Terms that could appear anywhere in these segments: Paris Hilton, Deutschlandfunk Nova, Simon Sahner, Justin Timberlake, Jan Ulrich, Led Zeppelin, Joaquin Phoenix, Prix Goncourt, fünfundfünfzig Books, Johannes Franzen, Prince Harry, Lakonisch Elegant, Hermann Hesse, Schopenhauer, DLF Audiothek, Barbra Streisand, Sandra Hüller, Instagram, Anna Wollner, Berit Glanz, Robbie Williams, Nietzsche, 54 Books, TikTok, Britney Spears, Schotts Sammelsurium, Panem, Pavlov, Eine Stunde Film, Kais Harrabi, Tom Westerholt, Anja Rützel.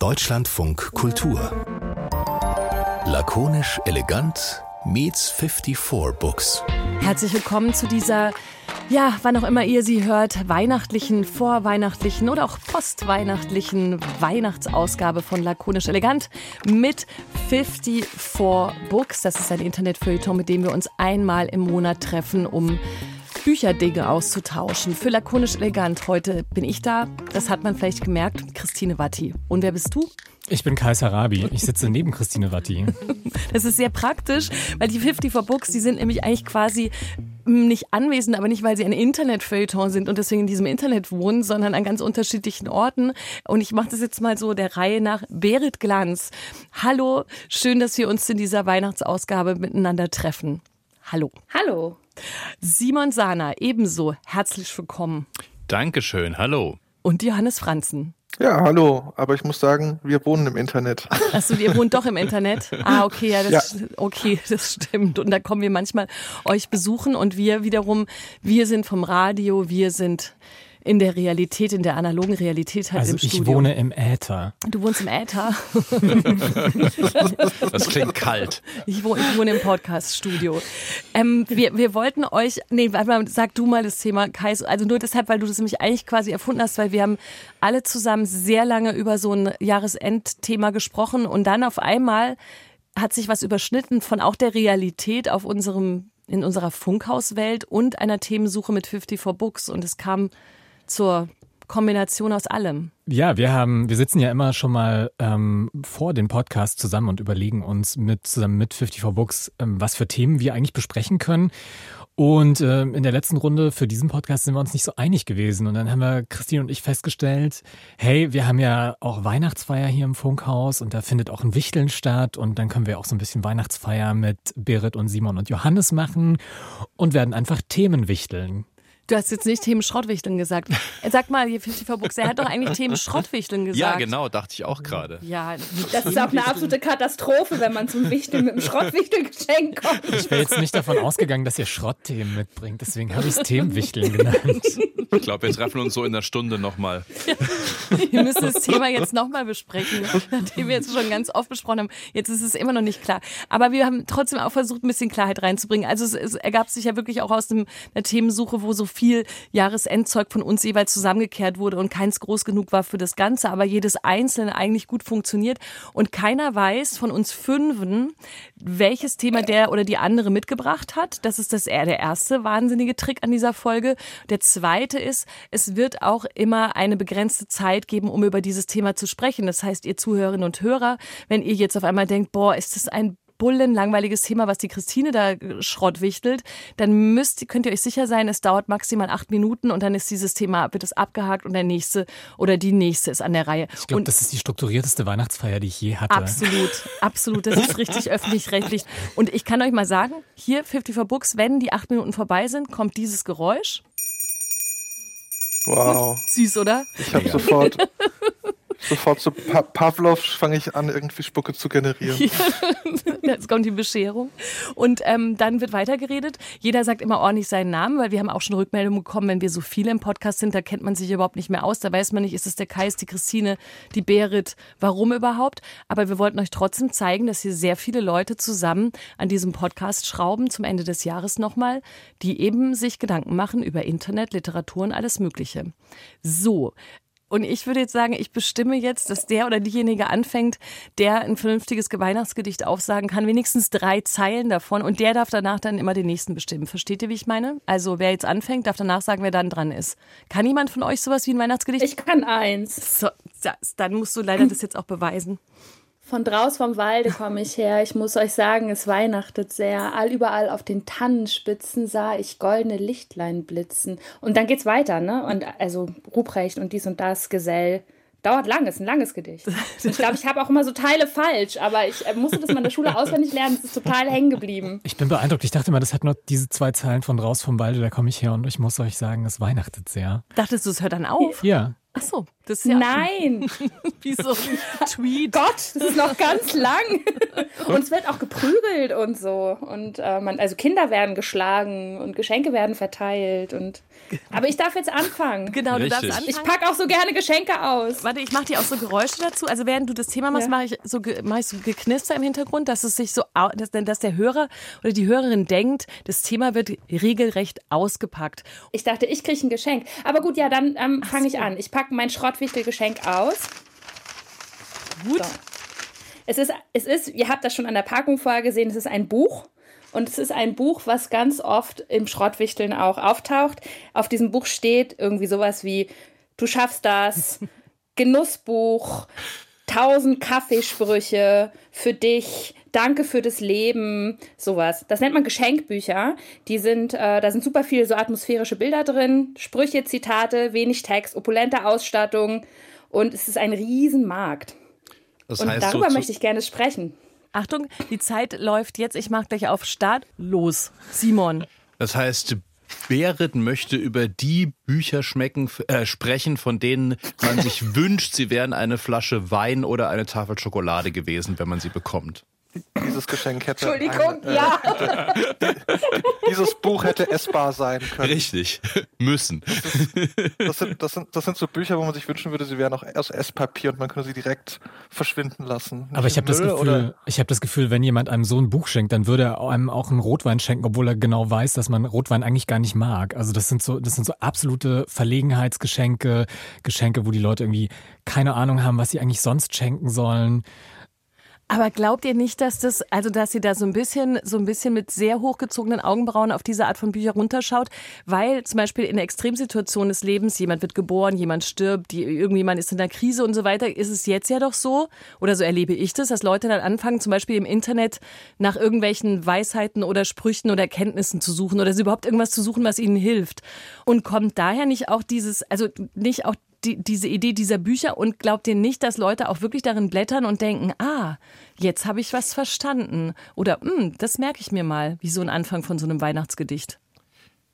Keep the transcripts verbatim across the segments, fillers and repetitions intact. Deutschlandfunk Kultur. Lakonisch Elegant meets fünfundfünfzig Books. Herzlich willkommen zu dieser, ja, wann auch immer ihr sie hört, weihnachtlichen, vorweihnachtlichen oder auch postweihnachtlichen Weihnachtsausgabe von Lakonisch Elegant mit fünfundfünfzig Books. Das ist ein Internetfeuilleton, mit dem wir uns einmal im Monat treffen, um Bücherdinge auszutauschen. Für Lakonisch Elegant heute bin ich da. Das hat man vielleicht gemerkt. Christine Watty. Und wer bist du? Ich bin Kais Harrabi. Ich sitze neben Christine Watty. Das ist sehr praktisch, weil die fünfundfünfzig Books, die sind nämlich eigentlich quasi nicht anwesend, aber nicht, weil sie ein Internetfeuilleton sind und deswegen in diesem Internet wohnen, sondern an ganz unterschiedlichen Orten. Und ich mache das jetzt mal so der Reihe nach. Berit Glanz. Hallo, schön, dass wir uns in dieser Weihnachtsausgabe miteinander treffen. Hallo. Hallo. Simon Sahner, ebenso herzlich willkommen. Dankeschön, hallo. Und Johannes Franzen. Ja, hallo, aber ich muss sagen, wir wohnen im Internet. Achso, ihr wohnt doch im Internet? Ah, okay, ja, das, ja. okay, das stimmt. Und da kommen wir manchmal euch besuchen und wir wiederum, wir sind vom Radio, wir sind in der Realität, in der analogen Realität halt also im Studio. Also ich wohne im Äther. Du wohnst im Äther? Das klingt kalt. Ich wohne, ich wohne im Podcast-Studio. Ähm, wir, wir wollten euch, nee, warte mal, sag du mal das Thema, Kais, also nur deshalb, weil du das nämlich eigentlich quasi erfunden hast, weil wir haben alle zusammen sehr lange über so ein Jahresendthema gesprochen und dann auf einmal hat sich was überschnitten von auch der Realität auf unserem, in unserer Funkhauswelt und einer Themensuche mit fünfundfünfzig Books und es kam zur Kombination aus allem. Ja, wir haben, wir sitzen ja immer schon mal ähm, vor dem Podcast zusammen und überlegen uns mit zusammen mit fünfundfünfzig Books, ähm, was für Themen wir eigentlich besprechen können. Und ähm, in der letzten Runde für diesen Podcast sind wir uns nicht so einig gewesen. Und dann haben wir, Christine und ich, festgestellt, hey, wir haben ja auch Weihnachtsfeier hier im Funkhaus und da findet auch ein Wichteln statt. Und dann können wir auch so ein bisschen Weihnachtsfeier mit Berit und Simon und Johannes machen und werden einfach Themen wichteln. Du hast jetzt nicht Themen Schrottwichteln gesagt. Sag mal, hier fünfundfünfzig Books, er hat doch eigentlich Themen Schrottwichteln gesagt. Ja, genau, dachte ich auch gerade. Ja, das ist auch eine absolute Katastrophe, wenn man zum Wichteln mit einem Schrottwichtelgeschenk kommt. Ich wäre jetzt nicht davon ausgegangen, dass ihr Schrottthemen mitbringt, deswegen habe ich es Themenwichteln genannt. Ich glaube, wir treffen uns so in einer Stunde nochmal. Ja, wir müssen das Thema jetzt nochmal besprechen, nachdem wir jetzt schon ganz oft besprochen haben. Jetzt ist es immer noch nicht klar. Aber wir haben trotzdem auch versucht, ein bisschen Klarheit reinzubringen. Also es, es ergab sich ja wirklich auch aus dem, einer Themensuche, wo so viel Jahresendzeug von uns jeweils zusammengekehrt wurde und keins groß genug war für das Ganze, aber jedes Einzelne eigentlich gut funktioniert. Und keiner weiß von uns Fünfen, welches Thema der oder die andere mitgebracht hat. Das ist das eher der erste wahnsinnige Trick an dieser Folge. Der zweite ist, es wird auch immer eine begrenzte Zeit geben, um über dieses Thema zu sprechen. Das heißt, ihr Zuhörerinnen und Hörer, wenn ihr jetzt auf einmal denkt, boah, ist das ein bullenlangweiliges Thema, was die Christine da schrottwichtelt, dann müsst, könnt ihr euch sicher sein, es dauert maximal acht Minuten und dann ist dieses Thema, wird es abgehakt und der nächste oder die nächste ist an der Reihe. Ich glaube, das ist die strukturierteste Weihnachtsfeier, die ich je hatte. Absolut, absolut. Das ist richtig öffentlich-rechtlich. Und ich kann euch mal sagen, hier fünfundfünfzig Books, wenn die acht Minuten vorbei sind, kommt dieses Geräusch. Wow. Süß, oder? Ich habe sofort, sofort so pa- Pavlov fange ich an, irgendwie Spucke zu generieren. Jetzt kommt die Bescherung. Und ähm, dann wird weitergeredet. Jeder sagt immer ordentlich seinen Namen, weil wir haben auch schon Rückmeldungen bekommen, wenn wir so viele im Podcast sind, da kennt man sich überhaupt nicht mehr aus. Da weiß man nicht, ist es der Kais, die Christine, die Berit, warum überhaupt. Aber wir wollten euch trotzdem zeigen, dass hier sehr viele Leute zusammen an diesem Podcast schrauben, zum Ende des Jahres nochmal, die eben sich Gedanken machen über Internet, Literatur und alles Mögliche. So. Und ich würde jetzt sagen, ich bestimme jetzt, dass der oder diejenige anfängt, der ein vernünftiges Weihnachtsgedicht aufsagen kann, wenigstens drei Zeilen davon und der darf danach dann immer den nächsten bestimmen. Versteht ihr, wie ich meine? Also wer jetzt anfängt, darf danach sagen, wer dann dran ist. Kann jemand von euch sowas wie ein Weihnachtsgedicht? Ich kann eins. So, das, dann musst du leider das jetzt auch beweisen. Von draus vom Walde komme ich her. Ich muss euch sagen, es weihnachtet sehr. Allüberall auf den Tannenspitzen sah ich goldene Lichtlein blitzen. Und dann geht's weiter, ne? Und also Ruprecht und dies und das, Gesell. Dauert lang, ist ein langes Gedicht. Ich glaube, ich habe auch immer so Teile falsch, aber ich musste das mal in der Schule auswendig lernen. Das ist total hängen geblieben. Ich bin beeindruckt. Ich dachte immer, das hat nur diese zwei Zeilen von Raus vom Walde, da komme ich her und ich muss euch sagen, es weihnachtet sehr. Dachtest du, es hört dann auf? Ja. Ach so, das ist ja nein. Schon, wie so ein Tweet. Gott, das ist noch ganz lang. Und es wird auch geprügelt und so. Und äh, man, also Kinder werden geschlagen und Geschenke werden verteilt. Und aber ich darf jetzt anfangen. Genau, du richtig. Darfst anfangen. Ich packe auch so gerne Geschenke aus. Warte, ich mache dir auch so Geräusche dazu. Also während du das Thema machst, ja. mache ich so mache ich so Geknister im Hintergrund, dass es sich so, dass, dass der Hörer oder die Hörerin denkt, das Thema wird regelrecht ausgepackt. Ich dachte, ich kriege ein Geschenk. Aber gut, ja, dann ähm, fange ich an. Ich packe mein Schrottwichtelgeschenk aus. Gut. So. Es ist, es ist, ihr habt das schon an der Packung vorher gesehen, es ist ein Buch. Und es ist ein Buch, was ganz oft im Schrottwichteln auch auftaucht. Auf diesem Buch steht irgendwie sowas wie Du schaffst das, Genussbuch, tausend Kaffeesprüche für dich, Danke für das Leben, sowas. Das nennt man Geschenkbücher. Die sind, äh, da sind super viele so atmosphärische Bilder drin, Sprüche, Zitate, wenig Text, opulente Ausstattung und es ist ein Riesenmarkt. Das heißt, und darüber so möchte ich gerne sprechen. Achtung, die Zeit läuft jetzt. Ich mache gleich auf Start. Los, Simon. Das heißt, Berit möchte über die Bücher schmecken, äh, sprechen, von denen man sich wünscht, sie wären eine Flasche Wein oder eine Tafel Schokolade gewesen, wenn man sie bekommt. Dieses Geschenk hätte. Entschuldigung, ein, äh, ja. Hätte, dieses Buch hätte essbar sein können. Richtig, müssen. Das, ist, das, sind, das, sind, das sind so Bücher, wo man sich wünschen würde, sie wären auch aus Esspapier und man könnte sie direkt verschwinden lassen. Nicht aber ich habe das Gefühl, ich hab das Gefühl, wenn jemand einem so ein Buch schenkt, dann würde er einem auch einen Rotwein schenken, obwohl er genau weiß, dass man Rotwein eigentlich gar nicht mag. Also das sind so, das sind so absolute Verlegenheitsgeschenke, Geschenke, wo die Leute irgendwie keine Ahnung haben, was sie eigentlich sonst schenken sollen. Aber glaubt ihr nicht, dass das, also dass sie da so ein bisschen, so ein bisschen mit sehr hochgezogenen Augenbrauen auf diese Art von Büchern runterschaut, weil zum Beispiel in Extremsituationen des Lebens jemand wird geboren, jemand stirbt, die, irgendjemand ist in einer Krise und so weiter, ist es jetzt ja doch so oder so erlebe ich das, dass Leute dann anfangen, zum Beispiel im Internet nach irgendwelchen Weisheiten oder Sprüchen oder Erkenntnissen zu suchen oder überhaupt irgendwas zu suchen, was ihnen hilft und kommt daher nicht auch dieses, also nicht auch Die, diese Idee dieser Bücher und glaubt ihr nicht, dass Leute auch wirklich darin blättern und denken, ah, jetzt habe ich was verstanden oder das merke ich mir mal, wie so ein Anfang von so einem Weihnachtsgedicht.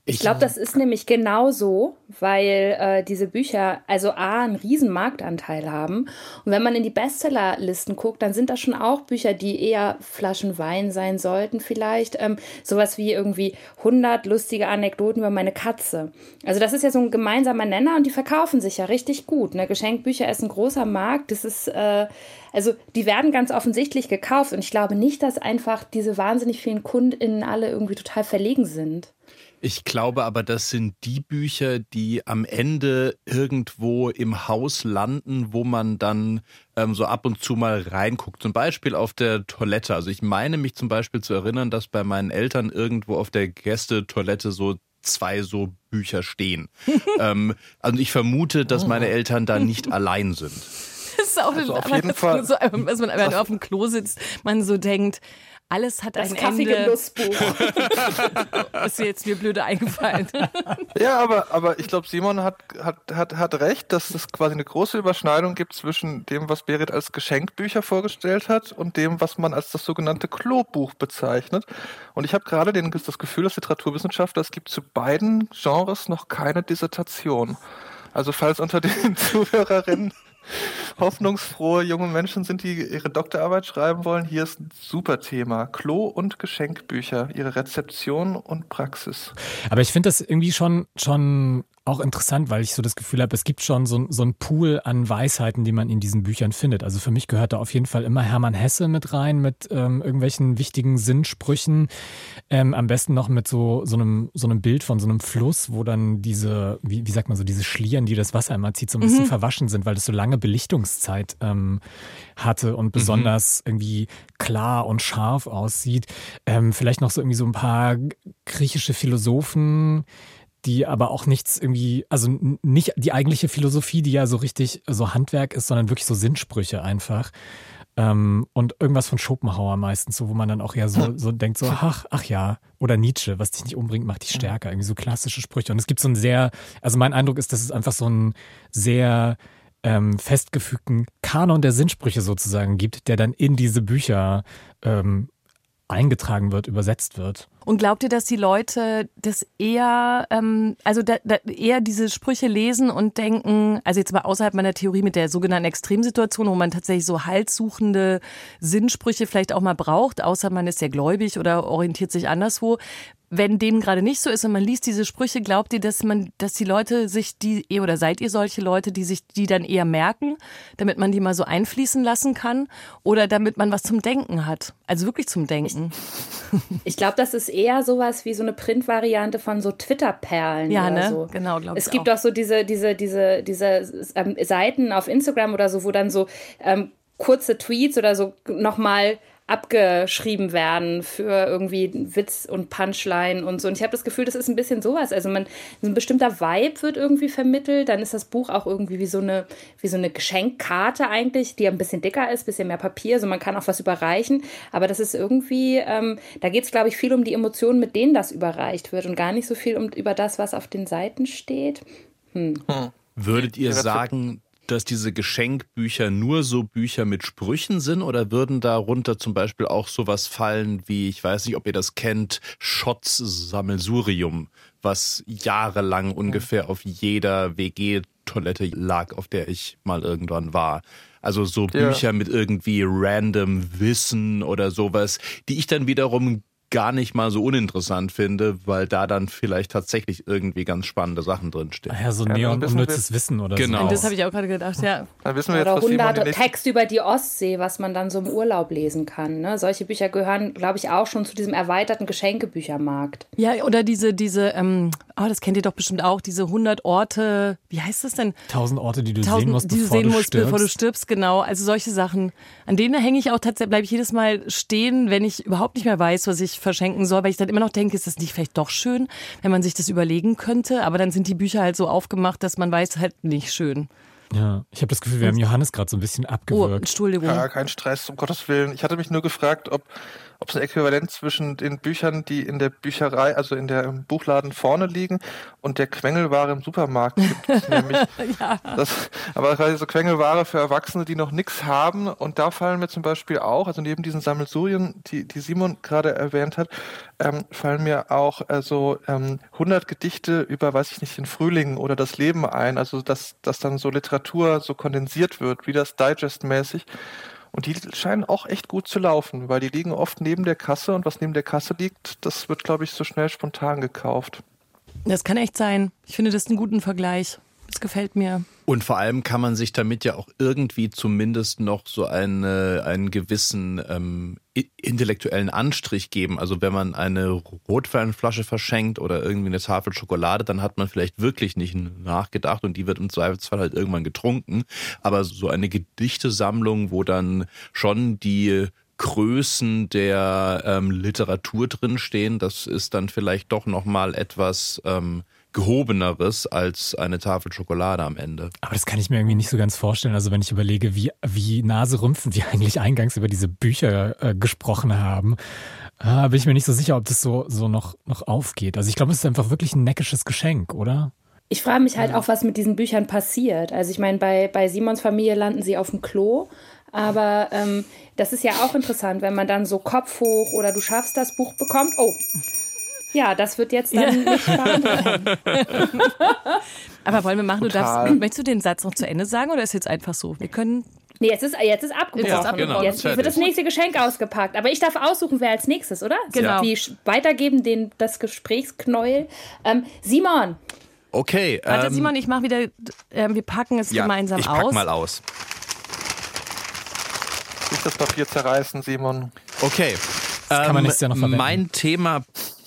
Ich glaube, das ist nämlich genau so, weil äh, diese Bücher also A, einen riesen Marktanteil haben und wenn man in die Bestsellerlisten guckt, dann sind das schon auch Bücher, die eher Flaschen Wein sein sollten vielleicht, ähm, sowas wie irgendwie hundert lustige Anekdoten über meine Katze. Also das ist ja so ein gemeinsamer Nenner und die verkaufen sich ja richtig gut, ne? Geschenkbücher ist ein großer Markt, das ist, äh, also die werden ganz offensichtlich gekauft und ich glaube nicht, dass einfach diese wahnsinnig vielen KundInnen alle irgendwie total verlegen sind. Ich glaube aber, das sind die Bücher, die am Ende irgendwo im Haus landen, wo man dann ähm, so ab und zu mal reinguckt. Zum Beispiel auf der Toilette. Also ich meine mich zum Beispiel zu erinnern, dass bei meinen Eltern irgendwo auf der Gästetoilette so zwei so Bücher stehen. ähm, also ich vermute, dass meine Eltern da nicht allein sind. Das ist auch also auf jeden Fall, so, dass man einfach nur auf dem Klo sitzt, man so denkt, alles hat das ein Ende. Das kaffige ist jetzt mir blöde eingefallen. Ja, aber, aber ich glaube, Simon hat, hat, hat, hat recht, dass es quasi eine große Überschneidung gibt zwischen dem, was Berit als Geschenkbücher vorgestellt hat und dem, was man als das sogenannte Klobuch bezeichnet. Und ich habe gerade das Gefühl, dass Literaturwissenschaftler, es gibt zu beiden Genres noch keine Dissertation. Also falls unter den Zuhörerinnen hoffnungsfrohe junge Menschen sind, die ihre Doktorarbeit schreiben wollen. Hier ist ein super Thema. Klo- und Geschenkbücher, ihre Rezeption und Praxis. Aber ich finde das irgendwie schon, schon auch interessant, weil ich so das Gefühl habe, es gibt schon so, so einen Pool an Weisheiten, die man in diesen Büchern findet. Also für mich gehört da auf jeden Fall immer Hermann Hesse mit rein, mit ähm, irgendwelchen wichtigen Sinnsprüchen. Ähm, am besten noch mit so, so, einem, so einem Bild von so einem Fluss, wo dann diese, wie, wie sagt man so, diese Schlieren, die das Wasser immer zieht, so ein bisschen mhm. verwaschen sind, weil das so lange Belichtungszeit ähm, hatte und besonders mhm. irgendwie klar und scharf aussieht. Ähm, vielleicht noch so irgendwie so ein paar griechische Philosophen, die aber auch nichts irgendwie, also nicht die eigentliche Philosophie, die ja so richtig so Handwerk ist, sondern wirklich so Sinnsprüche einfach. Ähm, und irgendwas von Schopenhauer meistens, so, wo man dann auch eher so, so denkt, so ach, ach ja, oder Nietzsche, was dich nicht umbringt, macht dich stärker. Irgendwie so klassische Sprüche. Und es gibt so ein sehr, also mein Eindruck ist, dass es einfach so ein sehr ähm, festgefügten Kanon der Sinnsprüche sozusagen gibt, der dann in diese Bücher ähm, eingetragen wird, übersetzt wird. Und glaubt ihr, dass die Leute das eher, ähm, also da, da eher diese Sprüche lesen und denken, also jetzt mal außerhalb meiner Theorie mit der sogenannten Extremsituation, wo man tatsächlich so halssuchende Sinnsprüche vielleicht auch mal braucht, außer man ist sehr gläubig oder orientiert sich anderswo. Wenn dem gerade nicht so ist und man liest diese Sprüche, glaubt ihr, dass man, dass die Leute sich die, oder seid ihr solche Leute, die sich die dann eher merken, damit man die mal so einfließen lassen kann oder damit man was zum Denken hat? Also wirklich zum Denken. Ich, ich glaube, das ist eher sowas wie so eine Printvariante von so Twitter-Perlen ja, oder ne? so. Genau, glaube ich. Es gibt auch. doch so diese, diese, diese, diese ähm, Seiten auf Instagram oder so, wo dann so ähm, kurze Tweets oder so nochmal abgeschrieben werden für irgendwie Witz und Punchline und so. Und ich habe das Gefühl, das ist ein bisschen sowas. Also man, ein bestimmter Vibe wird irgendwie vermittelt. Dann ist das Buch auch irgendwie wie so eine, wie so eine Geschenkkarte eigentlich, die ein bisschen dicker ist, ein bisschen mehr Papier. Also man kann auch was überreichen. Aber das ist irgendwie, ähm, da geht es, glaube ich, viel um die Emotionen, mit denen das überreicht wird und gar nicht so viel um, über das, was auf den Seiten steht. Hm. Hm. Würdet ihr sagen, dass diese Geschenkbücher nur so Bücher mit Sprüchen sind oder würden darunter zum Beispiel auch sowas fallen wie, ich weiß nicht, ob ihr das kennt, Schotts Sammelsurium, was jahrelang ungefähr auf jeder W G-Toilette lag, auf der ich mal irgendwann war. Also so Bücher ja. mit irgendwie random Wissen oder sowas, die ich dann wiederum gar nicht mal so uninteressant finde, weil da dann vielleicht tatsächlich irgendwie ganz spannende Sachen drinstehen. Ah ja, so ja, neon-unnützes Wissen oder genau. so. Genau. Das habe ich auch gerade gedacht, ja. Da wissen wir oder jetzt, hundert Text über die Ostsee, was man dann so im Urlaub lesen kann. Ne? Solche Bücher gehören, glaube ich, auch schon zu diesem erweiterten Geschenkebüchermarkt. Ja, oder diese, diese, ähm, oh, das kennt ihr doch bestimmt auch, diese hundert Orte, wie heißt das denn? tausend Orte, die du tausend, sehen musst, die bevor du, sehen du musst, stirbst. bevor du stirbst, genau. Also solche Sachen. An denen hänge ich auch tatsächlich, bleibe ich jedes Mal stehen, wenn ich überhaupt nicht mehr weiß, was ich verschenken soll, weil ich dann immer noch denke, ist das nicht vielleicht doch schön, wenn man sich das überlegen könnte, aber dann sind die Bücher halt so aufgemacht, dass man weiß, halt nicht schön. Ja, ich habe das Gefühl, wir haben Johannes gerade so ein bisschen abgewürgt. Oh, Entschuldigung. Ja, kein Stress, um Gottes Willen. Ich hatte mich nur gefragt, ob ob es ein Äquivalent zwischen den Büchern, die in der Bücherei, also in der im Buchladen vorne liegen und der Quengelware im Supermarkt gibt. nämlich ja. das, aber quasi so Quengelware für Erwachsene, die noch nichts haben. Und da fallen mir zum Beispiel auch, also neben diesen Sammelsurien, die, die Simon gerade erwähnt hat, ähm, fallen mir auch äh, so ähm, hundert Gedichte über, weiß ich nicht, den Frühling oder das Leben ein. Also dass, dass dann so Literatur so kondensiert wird, wie das Digest-mäßig. Und die scheinen auch echt gut zu laufen, weil die liegen oft neben der Kasse und was neben der Kasse liegt, das wird, glaube ich, so schnell spontan gekauft. Das kann echt sein. Ich finde das einen guten Vergleich. Das gefällt mir. Und vor allem kann man sich damit ja auch irgendwie zumindest noch so eine, einen gewissen ähm, intellektuellen Anstrich geben. Also wenn man eine Rotweinflasche verschenkt oder irgendwie eine Tafel Schokolade, dann hat man vielleicht wirklich nicht nachgedacht und die wird im Zweifelsfall halt irgendwann getrunken. Aber so eine Gedichtesammlung, wo dann schon die Größen der ähm, Literatur drinstehen, das ist dann vielleicht doch nochmal etwas Ähm, Gehobeneres als eine Tafel Schokolade am Ende. Aber das kann ich mir irgendwie nicht so ganz vorstellen. Also wenn ich überlege, wie, wie naserümpfend wir eigentlich eingangs über diese Bücher äh, gesprochen haben, äh, bin ich mir nicht so sicher, ob das so, so noch, noch aufgeht. Also ich glaube, es ist einfach wirklich ein neckisches Geschenk, oder? Ich frage mich halt auch, was mit diesen Büchern passiert. Also ich meine, bei, bei Simons Familie landen sie auf dem Klo. Aber ähm, das ist ja auch interessant, wenn man dann so Kopf hoch oder du schaffst das Buch bekommt. Oh, ja, das wird jetzt dann ja. nicht beantworten. Aber wollen wir machen, Total. du darfst, möchtest du den Satz noch zu Ende sagen oder ist jetzt einfach so? Wir können. Nee, jetzt ist, jetzt ist abgebrochen. Jetzt, ist abgebrochen. Genau, jetzt wird das nächste Geschenk ausgepackt. Aber ich darf aussuchen, wer als nächstes, oder? Genau. So, wir weitergeben den, das Gesprächsknäuel. Ähm, Simon. Okay. Warte, ähm, Simon, ich mache wieder, äh, wir packen es ja, gemeinsam ich aus. Ich pack mal aus. Nicht das Papier zerreißen, Simon. Okay. Das ähm, kann man jetzt ja noch verwenden. Mein Thema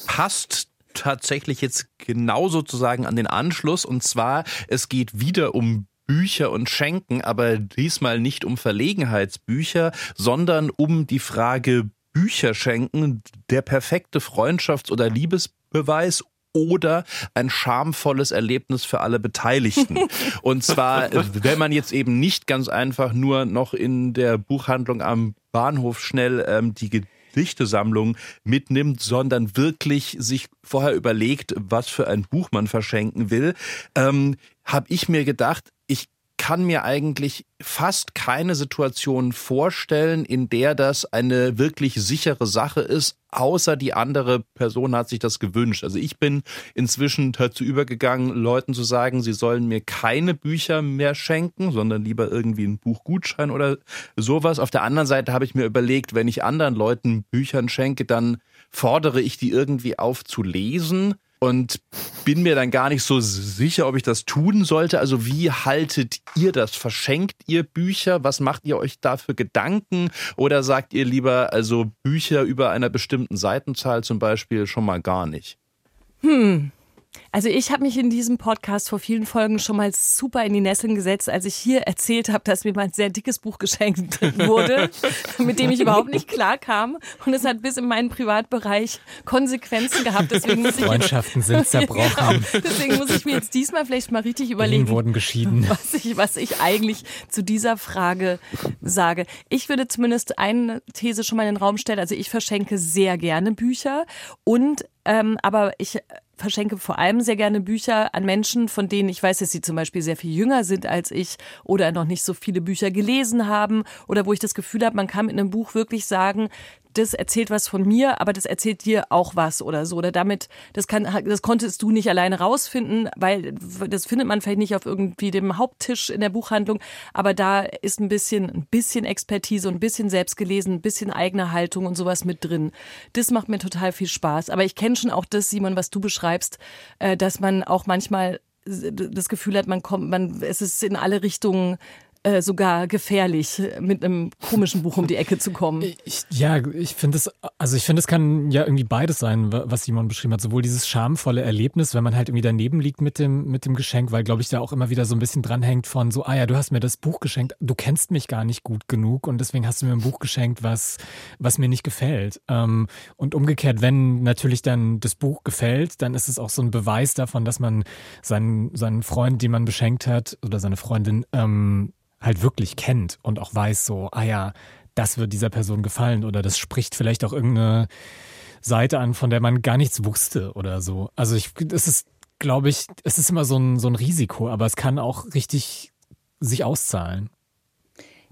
passt tatsächlich jetzt genau sozusagen an den Anschluss. Und zwar, es geht wieder um Bücher und Schenken, aber diesmal nicht um Verlegenheitsbücher, sondern um die Frage Bücher schenken, der perfekte Freundschafts- oder Liebesbeweis oder ein schamvolles Erlebnis für alle Beteiligten. Und zwar, wenn man jetzt eben nicht ganz einfach nur noch in der Buchhandlung am Bahnhof schnell ähm, die Dichtesammlung mitnimmt, sondern wirklich sich vorher überlegt, was für ein Buch man verschenken will, ähm, habe ich mir gedacht, ich kann mir eigentlich fast keine Situation vorstellen, in der das eine wirklich sichere Sache ist, außer die andere Person hat sich das gewünscht. Also ich bin inzwischen dazu übergegangen, Leuten zu sagen, sie sollen mir keine Bücher mehr schenken, sondern lieber irgendwie einen Buchgutschein oder sowas. Auf der anderen Seite habe ich mir überlegt, wenn ich anderen Leuten Büchern schenke, dann fordere ich die irgendwie auf zu lesen. Und bin mir dann gar nicht so sicher, ob ich das tun sollte. Also wie haltet ihr das? Verschenkt ihr Bücher? Was macht ihr euch da für Gedanken? Oder sagt ihr lieber, also Bücher über einer bestimmten Seitenzahl zum Beispiel schon mal gar nicht? Hm. Also ich habe mich in diesem Podcast vor vielen Folgen schon mal super in die Nesseln gesetzt, als ich hier erzählt habe, dass mir mal ein sehr dickes Buch geschenkt wurde, mit dem ich überhaupt nicht klar kam. Und es hat bis in meinen Privatbereich Konsequenzen gehabt. Deswegen muss ich Freundschaften jetzt, sind zerbrochen. Genau, deswegen muss ich mir jetzt diesmal vielleicht mal richtig überlegen, Ihnen wurden geschieden. Was ich, was ich eigentlich zu dieser Frage sage. Ich würde zumindest eine These schon mal in den Raum stellen. Also ich verschenke sehr gerne Bücher und ähm, aber ich... verschenke vor allem sehr gerne Bücher an Menschen, von denen ich weiß, dass sie zum Beispiel sehr viel jünger sind als ich oder noch nicht so viele Bücher gelesen haben oder wo ich das Gefühl habe, man kann mit einem Buch wirklich sagen, das erzählt was von mir, aber das erzählt dir auch was oder so. Oder damit, das kann, das konntest du nicht alleine rausfinden, weil das findet man vielleicht nicht auf irgendwie dem Haupttisch in der Buchhandlung. Aber da ist ein bisschen, ein bisschen Expertise und ein bisschen selbstgelesen, ein bisschen eigene Haltung und sowas mit drin. Das macht mir total viel Spaß. Aber ich kenne schon auch das, Simon, was du beschreibst, dass man auch manchmal das Gefühl hat, man kommt, man, es ist in alle Richtungen sogar gefährlich, mit einem komischen Buch um die Ecke zu kommen. Ich, ja, ich finde es, also ich finde, es kann ja irgendwie beides sein, was Simon beschrieben hat. Sowohl dieses schamvolle Erlebnis, wenn man halt irgendwie daneben liegt mit dem, mit dem Geschenk, weil, glaube ich, da auch immer wieder so ein bisschen dranhängt von so, ah ja, du hast mir das Buch geschenkt, du kennst mich gar nicht gut genug und deswegen hast du mir ein Buch geschenkt, was, was mir nicht gefällt. Ähm, und umgekehrt, wenn natürlich dann das Buch gefällt, dann ist es auch so ein Beweis davon, dass man seinen, seinen Freund, den man beschenkt hat, oder seine Freundin, ähm, halt wirklich kennt und auch weiß so, ah ja, das wird dieser Person gefallen oder das spricht vielleicht auch irgendeine Seite an, von der man gar nichts wusste oder so. Also ich, es ist, glaube ich, es ist immer so ein, so ein Risiko, aber es kann auch richtig sich auszahlen.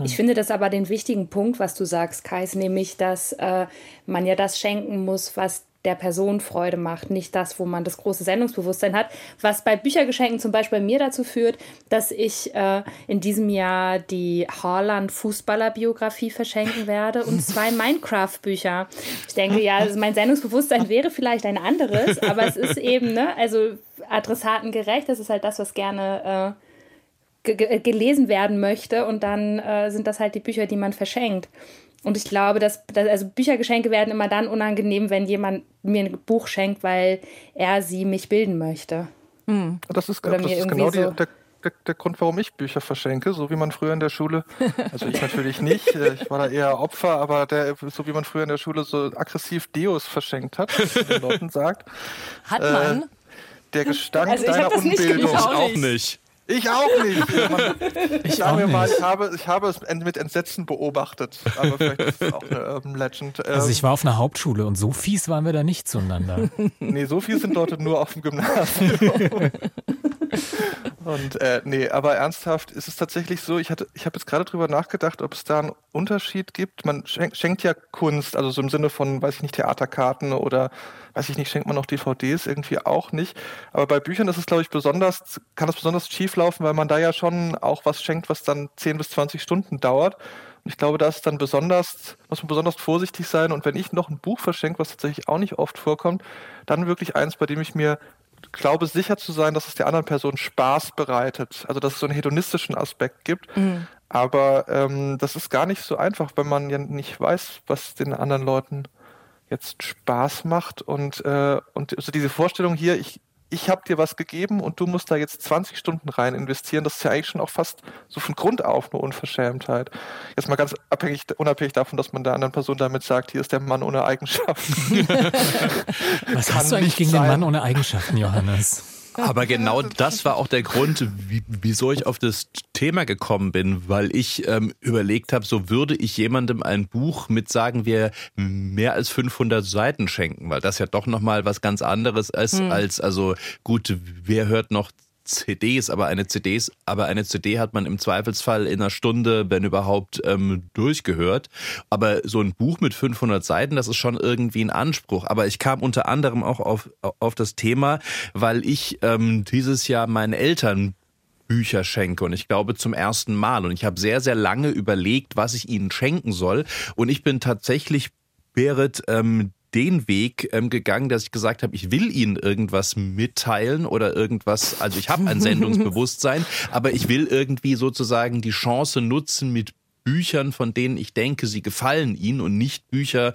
Ich finde das aber den wichtigen Punkt, was du sagst, Kais, nämlich, dass äh, man ja das schenken muss, was der Person Freude macht, nicht das, wo man das große Sendungsbewusstsein hat, was bei Büchergeschenken zum Beispiel bei mir dazu führt, dass ich äh, in diesem Jahr die Haaland-Fußballer-Biografie verschenken werde und zwei Minecraft-Bücher. Ich denke, ja, also mein Sendungsbewusstsein wäre vielleicht ein anderes, aber es ist eben, ne, also adressatengerecht, das ist halt das, was gerne äh, ge- gelesen werden möchte und dann äh, sind das halt die Bücher, die man verschenkt. Und ich glaube, dass, dass also Büchergeschenke werden immer dann unangenehm, wenn jemand mir ein Buch schenkt, weil er sie mich bilden möchte. Mhm. Das ist, das ist genau so die, der, der, der Grund, warum ich Bücher verschenke, so wie man früher in der Schule, also ich natürlich nicht, ich war da eher Opfer, aber der, so wie man früher in der Schule so aggressiv Deos verschenkt hat, wie man den Leuten sagt. Hat man? Äh, der Gestank also deiner Unbildung. Ich auch nicht. Ich auch nicht. Ich sage mir mal, ich habe, ich habe es mit Entsetzen beobachtet. Aber vielleicht ist es auch eine Urban Legend. Also ich war auf einer Hauptschule und so fies waren wir da nicht zueinander. Nee, so fies sind Leute nur auf dem Gymnasium. Und äh, nee, aber ernsthaft ist es tatsächlich so, ich hatte, ich habe jetzt gerade drüber nachgedacht, ob es da einen Unterschied gibt. Man schenkt, schenkt ja Kunst, also so im Sinne von, weiß ich nicht, Theaterkarten oder weiß ich nicht, schenkt man auch D V Ds irgendwie auch nicht. Aber bei Büchern ist es, glaube ich, besonders, kann das besonders schief laufen, weil man da ja schon auch was schenkt, was dann zehn bis zwanzig Stunden dauert. Und ich glaube, da ist dann besonders, muss man besonders vorsichtig sein. Und wenn ich noch ein Buch verschenke, was tatsächlich auch nicht oft vorkommt, dann wirklich eins, bei dem ich mir glaube, sicher zu sein, dass es der anderen Person Spaß bereitet. Also, dass es so einen hedonistischen Aspekt gibt. Mhm. Aber ähm, das ist gar nicht so einfach, wenn man ja nicht weiß, was den anderen Leuten jetzt Spaß macht. Und, äh, und also diese Vorstellung hier, ich, ich habe dir was gegeben und du musst da jetzt zwanzig Stunden rein investieren, das ist ja eigentlich schon auch fast so von Grund auf eine Unverschämtheit. Jetzt mal ganz abhängig, unabhängig davon, dass man der anderen Person damit sagt, hier ist der Mann ohne Eigenschaften. Was hast du eigentlich gegen sein. Den Mann ohne Eigenschaften, Johannes? Aber genau das war auch der Grund, wieso ich auf das Thema gekommen bin, weil ich ähm, überlegt habe, so würde ich jemandem ein Buch mit, sagen wir, mehr als fünfhundert Seiten schenken, weil das ja doch nochmal was ganz anderes ist, hm. als, also gut, wer hört noch C Ds, aber eine C Ds, aber eine C D hat man im Zweifelsfall in einer Stunde, wenn überhaupt, ähm, durchgehört. Aber so ein Buch mit fünfhundert Seiten, das ist schon irgendwie ein Anspruch. Aber ich kam unter anderem auch auf auf das Thema, weil ich ähm, dieses Jahr meinen Eltern Bücher schenke und ich glaube zum ersten Mal. Und ich habe sehr, sehr lange überlegt, was ich ihnen schenken soll. Und ich bin tatsächlich, Berit, ähm, den Weg ähm, gegangen, dass ich gesagt habe, ich will ihnen irgendwas mitteilen oder irgendwas, also ich habe ein Sendungsbewusstsein, aber ich will irgendwie sozusagen die Chance nutzen mit Büchern, von denen ich denke, sie gefallen ihnen und nicht Bücher,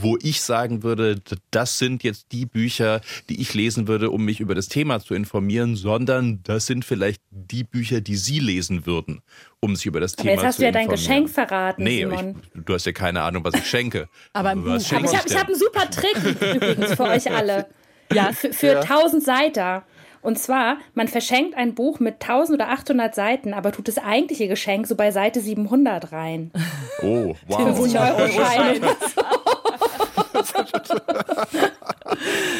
wo ich sagen würde, das sind jetzt die Bücher, die ich lesen würde, um mich über das Thema zu informieren, sondern das sind vielleicht die Bücher, die sie lesen würden, um sich über das aber Thema zu informieren. Jetzt hast du ja dein Geschenk verraten, nee, Simon. Ich, du hast ja keine Ahnung, was ich schenke. Aber, aber, aber ich habe hab einen super Trick übrigens für euch alle. Ja, für, für ja. tausend Seiten. Und zwar, man verschenkt ein Buch mit tausend oder achthundert Seiten, aber tut das eigentliche Geschenk so bei Seite siebenhundert rein. Oh, wow. fünfzig Euro Schein.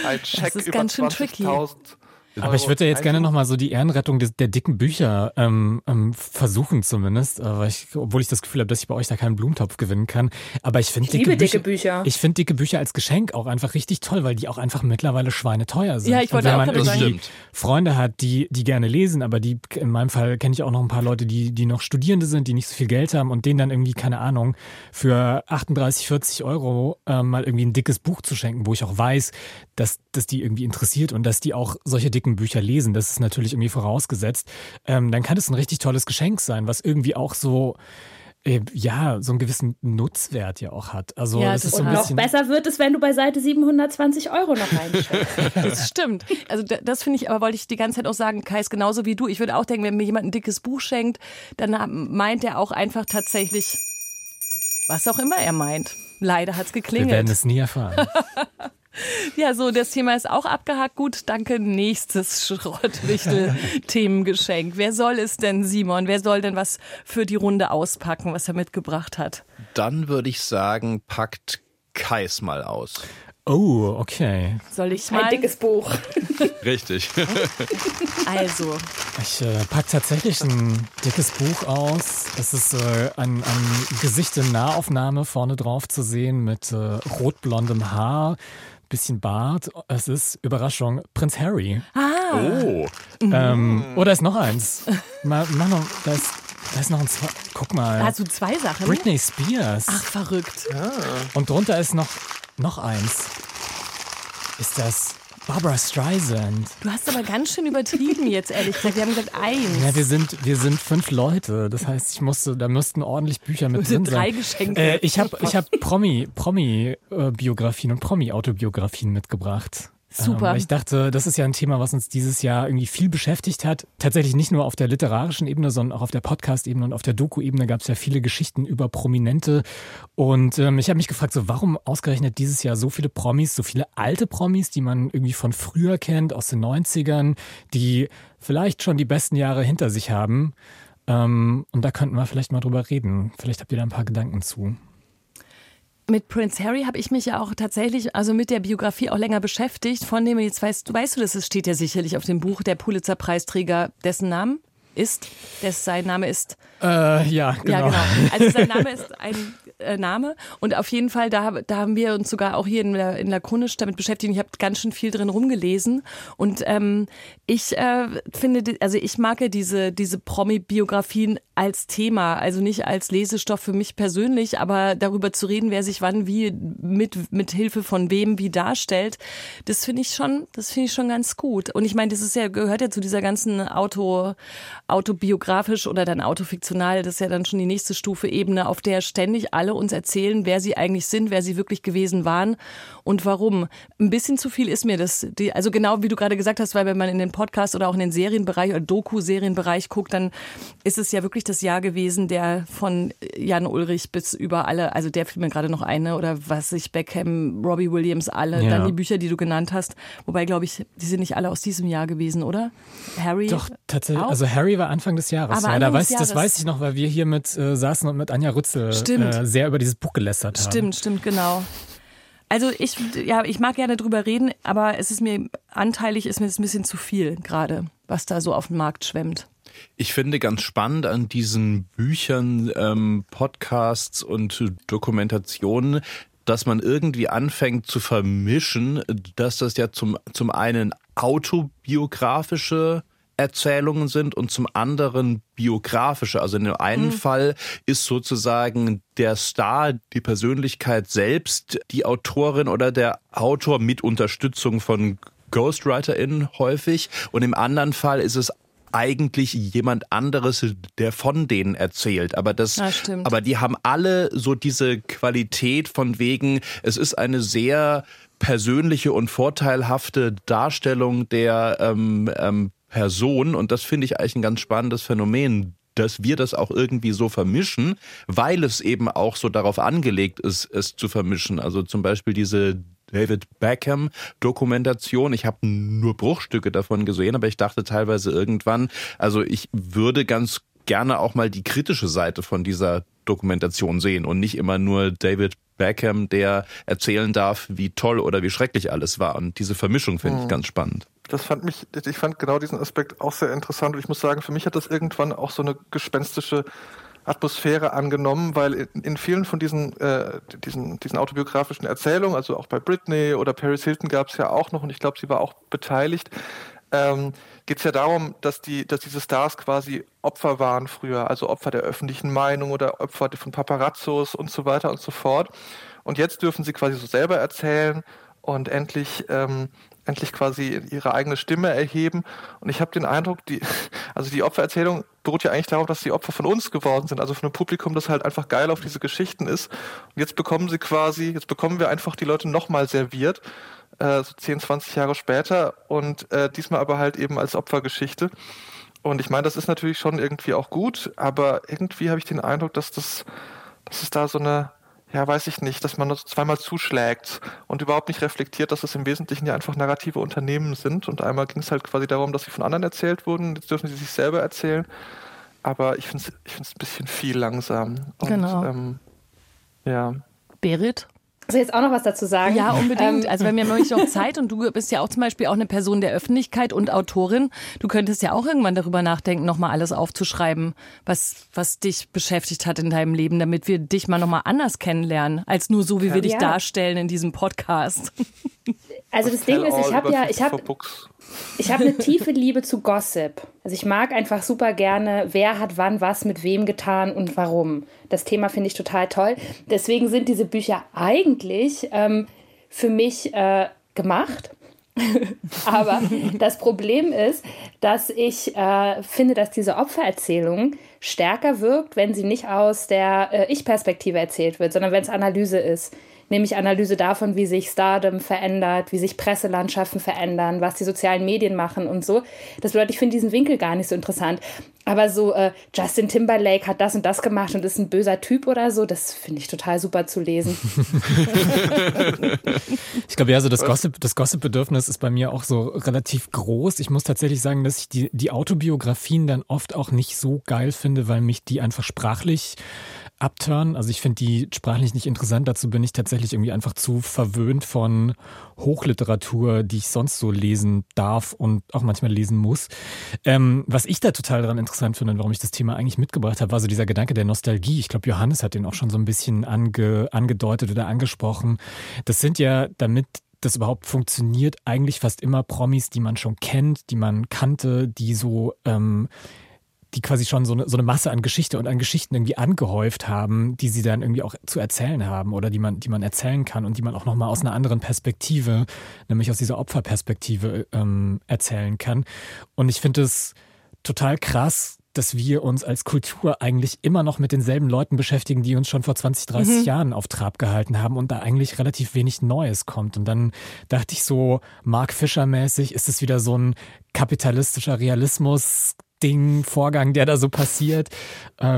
Ein Scheck über zwanzigtausend. Aber ich würde ja jetzt gerne nochmal so die Ehrenrettung des, der dicken Bücher ähm, ähm, versuchen zumindest, weil ich, obwohl ich das Gefühl habe, dass ich bei euch da keinen Blumentopf gewinnen kann. Aber ich finde dicke, dicke Bücher. Ich finde dicke Bücher als Geschenk auch einfach richtig toll, weil die auch einfach mittlerweile schweineteuer sind. Ja, ich wollte auch gerade sagen. Wenn man irgendwie Freunde hat, die, die gerne lesen, aber die, in meinem Fall kenne ich auch noch ein paar Leute, die, die noch Studierende sind, die nicht so viel Geld haben und denen dann irgendwie, keine Ahnung, für achtunddreißig, vierzig Euro äh, mal irgendwie ein dickes Buch zu schenken, wo ich auch weiß, dass, dass die irgendwie interessiert und dass die auch solche dicken Bücher lesen, das ist natürlich irgendwie vorausgesetzt, ähm, dann kann es ein richtig tolles Geschenk sein, was irgendwie auch so, äh, ja, so einen gewissen Nutzwert ja auch hat. Also, ja, das das ist so ein bisschen noch besser wird es, wenn du bei Seite siebenhundertzwanzig Euro noch reinschaust. Das stimmt. Also das finde ich, aber wollte ich die ganze Zeit auch sagen, Kais, genauso wie du, ich würde auch denken, wenn mir jemand ein dickes Buch schenkt, dann meint er auch einfach tatsächlich, was auch immer er meint. Leider hat es geklingelt. Wir werden es nie erfahren. Ja, so, das Thema ist auch abgehakt. Gut, danke. Nächstes Schrottwichtel-Themengeschenk. Wer soll es denn, Simon? Wer soll denn was für die Runde auspacken, was er mitgebracht hat? Dann würde ich sagen, packt Kais mal aus. Oh, okay. Soll ich mal? Ein dickes Buch. Richtig. Also. Ich äh, packe tatsächlich ein dickes Buch aus. Es ist äh, ein, ein Gesicht in Nahaufnahme vorne drauf zu sehen mit äh, rotblondem Haar, bisschen Bart. Es ist, Überraschung, Prince Harry. Ah. Oh. Ähm, oh, da ist noch eins. Mach noch, da ist... Da ist noch ein Zwei. Guck mal. Also zwei Sachen. Britney Spears. Ach, verrückt. Ja. Und drunter ist noch, noch eins. Ist das Barbra Streisand. Du hast aber ganz schön übertrieben jetzt, ehrlich gesagt. Wir haben gesagt eins. Ja, wir sind, wir sind fünf Leute. Das heißt, ich musste, da müssten ordentlich Bücher mit drin sein. Drei Geschenke. Äh, ich habe ich hab Promi, Promi-Biografien äh, und Promi-Autobiografien mitgebracht. Super. Ähm, ich dachte, das ist ja ein Thema, was uns dieses Jahr irgendwie viel beschäftigt hat. Tatsächlich nicht nur auf der literarischen Ebene, sondern auch auf der Podcast-Ebene und auf der Doku-Ebene gab es ja viele Geschichten über Prominente. Und ähm, ich habe mich gefragt, so warum ausgerechnet dieses Jahr so viele Promis, so viele alte Promis, die man irgendwie von früher kennt, aus den neunzigern, die vielleicht schon die besten Jahre hinter sich haben. Ähm, und da könnten wir vielleicht mal drüber reden. Vielleicht habt ihr da ein paar Gedanken zu. Mit Prince Harry habe ich mich ja auch tatsächlich, also mit der Biografie auch länger beschäftigt. Von dem, jetzt weißt du, weißt du, das steht ja sicherlich auf dem Buch, der Pulitzer-Preisträger, dessen Namen ist, des, sein Name ist... Äh, ja, genau. ja, genau. Also sein Name ist ein äh, Name und auf jeden Fall, da, da haben wir uns sogar auch hier in, in Lakonisch damit beschäftigt. Ich habe ganz schön viel drin rumgelesen und ähm, ich äh, finde, also ich mag ja diese, diese Promi-Biografien als Thema, also nicht als Lesestoff für mich persönlich, aber darüber zu reden, wer sich wann wie, mit, mit Hilfe von wem wie darstellt, das finde ich schon, das finde ich schon ganz gut. Und ich meine, das ist ja, gehört ja zu dieser ganzen Auto... autobiografisch oder dann autofiktional, das ist ja dann schon die nächste Stufe Ebene, auf der ständig alle uns erzählen, wer sie eigentlich sind, wer sie wirklich gewesen waren und warum. Ein bisschen zu viel ist mir das, die, also genau wie du gerade gesagt hast, weil wenn man in den Podcast oder auch in den Serienbereich oder Doku-Serienbereich guckt, dann ist es ja wirklich das Jahr gewesen, der von Jan Ulrich bis über alle, also der fiel mir gerade noch eine oder was ich, Beckham, Robbie Williams, alle, ja. Dann die Bücher, die du genannt hast, wobei glaube ich, die sind nicht alle aus diesem Jahr gewesen, oder? Harry? Doch, tatsächlich, also Harry war Anfang des Jahres. Aber ja, Anfang da weiß, des Jahres. Das weiß ich noch, weil wir hier mit äh, saßen und mit Anja Rützel äh, sehr über dieses Buch gelästert haben. Stimmt, stimmt, genau. Also ich, ja, ich mag gerne drüber reden, aber es ist mir anteilig, ist mir das ein bisschen zu viel gerade. was da so auf den Markt schwemmt. Ich finde ganz spannend an diesen Büchern, ähm, Podcasts und Dokumentationen, dass man irgendwie anfängt zu vermischen, dass das ja zum, zum einen autobiografische Erzählungen sind und zum anderen biografische. Also in dem einen mhm. Fall ist sozusagen der Star, die Persönlichkeit selbst, die Autorin oder der Autor mit Unterstützung von GhostwriterInnen häufig. Und im anderen Fall ist es eigentlich jemand anderes, der von denen erzählt. Aber das, ja, aber die haben alle so diese Qualität von wegen, es ist eine sehr persönliche und vorteilhafte Darstellung der ähm, ähm, Person. Und das finde ich eigentlich ein ganz spannendes Phänomen, dass wir das auch irgendwie so vermischen, weil es eben auch so darauf angelegt ist, es zu vermischen. Also zum Beispiel diese David Beckham Dokumentation. Ich habe nur Bruchstücke davon gesehen, aber ich dachte teilweise irgendwann, also ich würde ganz gerne auch mal die kritische Seite von dieser Dokumentation sehen und nicht immer nur David Beckham, der erzählen darf, wie toll oder wie schrecklich alles war. Und diese Vermischung finde hm. ich ganz spannend. Das fand mich, ich fand genau diesen Aspekt auch sehr interessant. Und ich muss sagen, für mich hat das irgendwann auch so eine gespenstische Atmosphäre angenommen, weil in, in vielen von diesen, äh, diesen, diesen autobiografischen Erzählungen, also auch bei Britney oder Paris Hilton gab es ja auch noch, und ich glaube, sie war auch beteiligt, ähm, geht es ja darum, dass, die, dass diese Stars quasi Opfer waren früher, also Opfer der öffentlichen Meinung oder Opfer von Paparazzos und so weiter und so fort. Und jetzt dürfen sie quasi so selber erzählen und endlich... Ähm, endlich quasi ihre eigene Stimme erheben. Und ich habe den Eindruck, die, also die Opfererzählung beruht ja eigentlich darauf, dass die Opfer von uns geworden sind, also von einem Publikum, das halt einfach geil auf diese Geschichten ist. Und jetzt bekommen sie quasi, jetzt bekommen wir einfach die Leute nochmal serviert, äh, so zehn, zwanzig Jahre später und äh, diesmal aber halt eben als Opfergeschichte. Und ich meine, das ist natürlich schon irgendwie auch gut, aber irgendwie habe ich den Eindruck, dass das, dass es da so eine... Ja, weiß ich nicht, dass man das zweimal zuschlägt und überhaupt nicht reflektiert, dass es im Wesentlichen ja einfach narrative Unternehmen sind. Und einmal ging es halt quasi darum, dass sie von anderen erzählt wurden, jetzt dürfen sie sich selber erzählen. Aber ich finde es ich find's ein bisschen viel langsam. Und, genau. Ähm, ja. Berit? Also jetzt auch noch was dazu sagen? Ja, unbedingt. Ähm. Also wir haben ja noch Zeit und du bist ja auch zum Beispiel auch eine Person der Öffentlichkeit und Autorin. Du könntest ja auch irgendwann darüber nachdenken, nochmal alles aufzuschreiben, was, was dich beschäftigt hat in deinem Leben, damit wir dich mal nochmal anders kennenlernen, als nur so, wie ja. wir dich ja. darstellen in diesem Podcast. Also das Ding ist, ich habe ja, ich habe... Ich habe eine tiefe Liebe zu Gossip. Also ich mag einfach super gerne, wer hat wann was mit wem getan und warum. Das Thema finde ich total toll. Deswegen sind diese Bücher eigentlich ähm, für mich äh, gemacht. Aber das Problem ist, dass ich äh, finde, dass diese Opfererzählung stärker wirkt, wenn sie nicht aus der äh, Ich-Perspektive erzählt wird, sondern wenn es Analyse ist. Nämlich Analyse davon, wie sich Stardom verändert, wie sich Presselandschaften verändern, was die sozialen Medien machen und so. Das bedeutet, ich finde diesen Winkel gar nicht so interessant. Aber so äh, Justin Timberlake hat das und das gemacht und ist ein böser Typ oder so, das finde ich total super zu lesen. Ich glaube, ja, so das Gossip, das Gossip-Bedürfnis ist bei mir auch so relativ groß. Ich muss tatsächlich sagen, dass ich die, die Autobiografien dann oft auch nicht so geil finde, weil mich die einfach sprachlich abturnen. Also ich finde die sprachlich nicht interessant. Dazu bin ich tatsächlich irgendwie einfach zu verwöhnt von Hochliteratur, die ich sonst so lesen darf und auch manchmal lesen muss. Ähm, was ich da total daran interessant finde und warum ich das Thema eigentlich mitgebracht habe, war so dieser Gedanke der Nostalgie. Ich glaube, Johannes hat den auch schon so ein bisschen ange, angedeutet oder angesprochen. Das sind ja, damit das überhaupt funktioniert, eigentlich fast immer Promis, die man schon kennt, die man kannte, die so... Ähm, die quasi schon so eine, so eine Masse an Geschichte und an Geschichten irgendwie angehäuft haben, die sie dann irgendwie auch zu erzählen haben oder die man, die man erzählen kann und die man auch nochmal aus einer anderen Perspektive, nämlich aus dieser Opferperspektive ähm, erzählen kann. Und ich finde es total krass, dass wir uns als Kultur eigentlich immer noch mit denselben Leuten beschäftigen, die uns schon vor zwanzig, dreißig mhm. Jahren auf Trab gehalten haben und da eigentlich relativ wenig Neues kommt. Und dann dachte ich so, Mark Fisher-mäßig ist es wieder so ein kapitalistischer Realismus- Ding, Vorgang, der da so passiert.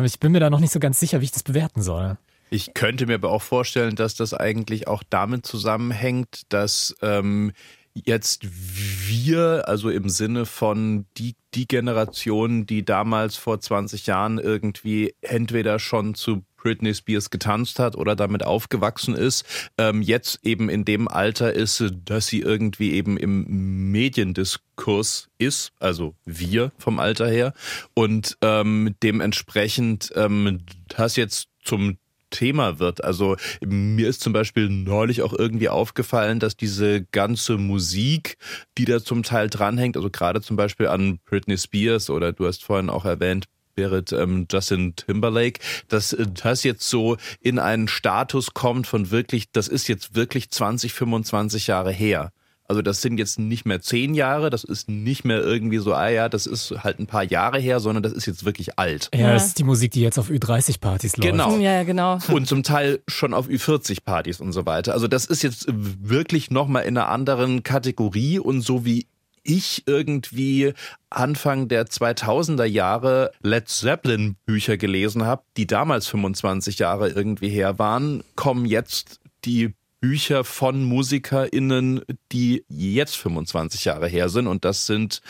Ich bin mir da noch nicht so ganz sicher, wie ich das bewerten soll. Ich könnte mir aber auch vorstellen, dass das eigentlich auch damit zusammenhängt, dass ähm, jetzt wir, also im Sinne von die, die Generation, die damals vor zwanzig Jahren irgendwie entweder schon zu Britney Spears getanzt hat oder damit aufgewachsen ist, ähm, jetzt eben in dem Alter ist, dass sie irgendwie eben im Mediendiskurs ist, also wir vom Alter her, und ähm, dementsprechend ähm, das jetzt zum Thema wird. Also mir ist zum Beispiel neulich auch irgendwie aufgefallen, dass diese ganze Musik, die da zum Teil dranhängt, also gerade zum Beispiel an Britney Spears oder du hast vorhin auch erwähnt, Berit, ähm, Justin Timberlake, dass das jetzt so in einen Status kommt von wirklich, das ist jetzt wirklich zwanzig, fünfundzwanzig Jahre her. Also das sind jetzt nicht mehr zehn Jahre, das ist nicht mehr irgendwie so, ah ja, das ist halt ein paar Jahre her, sondern das ist jetzt wirklich alt. Ja, ja. Das ist die Musik, die jetzt auf Ü dreißig Partys läuft. Genau. Ja, genau. Und zum Teil schon auf Ü vierzig Partys und so weiter. Also das ist jetzt wirklich nochmal in einer anderen Kategorie und so wie ich irgendwie Anfang der zweitausender Jahre Led Zeppelin Bücher gelesen habe, die damals fünfundzwanzig Jahre irgendwie her waren, kommen jetzt die Bücher von MusikerInnen, die jetzt fünfundzwanzig Jahre her sind, und das sind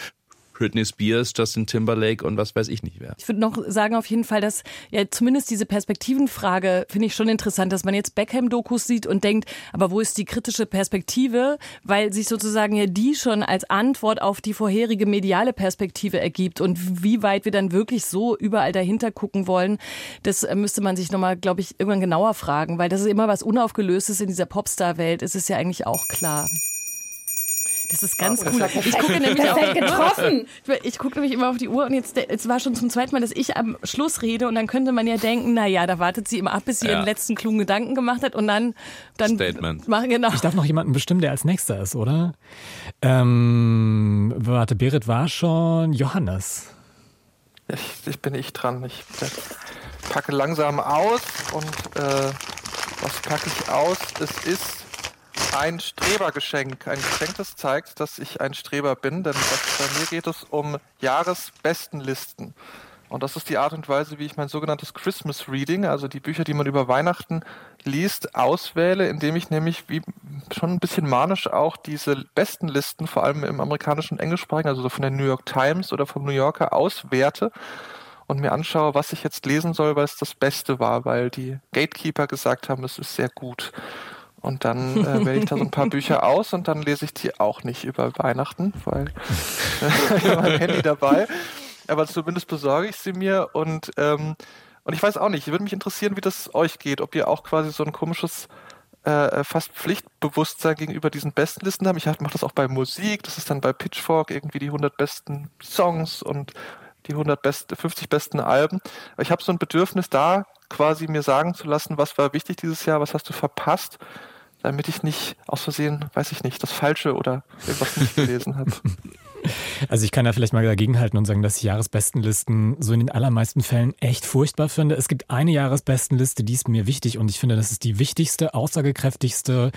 Britney Spears, Justin Timberlake und was weiß ich nicht wer. Ich würde noch sagen auf jeden Fall, dass ja zumindest diese Perspektivenfrage finde ich schon interessant, dass man jetzt Beckham-Dokus sieht und denkt, aber wo ist die kritische Perspektive? Weil sich sozusagen ja die schon als Antwort auf die vorherige mediale Perspektive ergibt, und wie weit wir dann wirklich so überall dahinter gucken wollen, das müsste man sich nochmal, glaube ich, irgendwann genauer fragen, weil das ist immer was Unaufgelöstes in dieser Popstar-Welt, ist es ja eigentlich auch klar. Das ist ganz oh, cool. Das ich gucke nämlich auch, getroffen. Ich gucke nämlich immer auf die Uhr, und jetzt, jetzt war schon zum zweiten Mal, dass ich am Schluss rede, und dann könnte man ja denken, naja, da wartet sie immer ab, bis sie ja. ihren letzten klugen Gedanken gemacht hat, und dann, dann Statement. Machen genau. Ich darf noch jemanden bestimmen, der als nächster ist, oder? Ähm, warte, Berit war schon Johannes. Ich, ich bin ich dran. Ich packe langsam aus, und äh, was packe ich aus? Es ist ein Strebergeschenk, ein Geschenk, das zeigt, dass ich ein Streber bin, denn bei mir geht es um Jahresbestenlisten. Und das ist die Art und Weise, wie ich mein sogenanntes Christmas Reading, also die Bücher, die man über Weihnachten liest, auswähle, indem ich nämlich wie schon ein bisschen manisch auch diese Bestenlisten, vor allem im amerikanischen Englischsprachigen, also von der New York Times oder vom New Yorker, auswerte und mir anschaue, was ich jetzt lesen soll, weil es das Beste war, weil die Gatekeeper gesagt haben, es ist sehr gut. Und dann äh, wähle ich da so ein paar Bücher aus, und dann lese ich die auch nicht über Weihnachten, weil äh, ich habe mein Handy dabei. Aber zumindest besorge ich sie mir. Und, ähm, und ich weiß auch nicht, würde mich interessieren, wie das euch geht, ob ihr auch quasi so ein komisches, äh, fast Pflichtbewusstsein gegenüber diesen Bestenlisten habt. Ich mache das auch bei Musik, das ist dann bei Pitchfork irgendwie die hundert besten Songs und die hundert best, fünfzig besten Alben. Aber ich habe so ein Bedürfnis da, quasi mir sagen zu lassen, was war wichtig dieses Jahr, was hast du verpasst, damit ich nicht aus Versehen, weiß ich nicht, das Falsche oder irgendwas nicht gelesen habe. Also ich kann da vielleicht mal dagegenhalten und sagen, dass ich Jahresbestenlisten so in den allermeisten Fällen echt furchtbar finde. Es gibt eine Jahresbestenliste, die ist mir wichtig, und ich finde, das ist die wichtigste, aussagekräftigste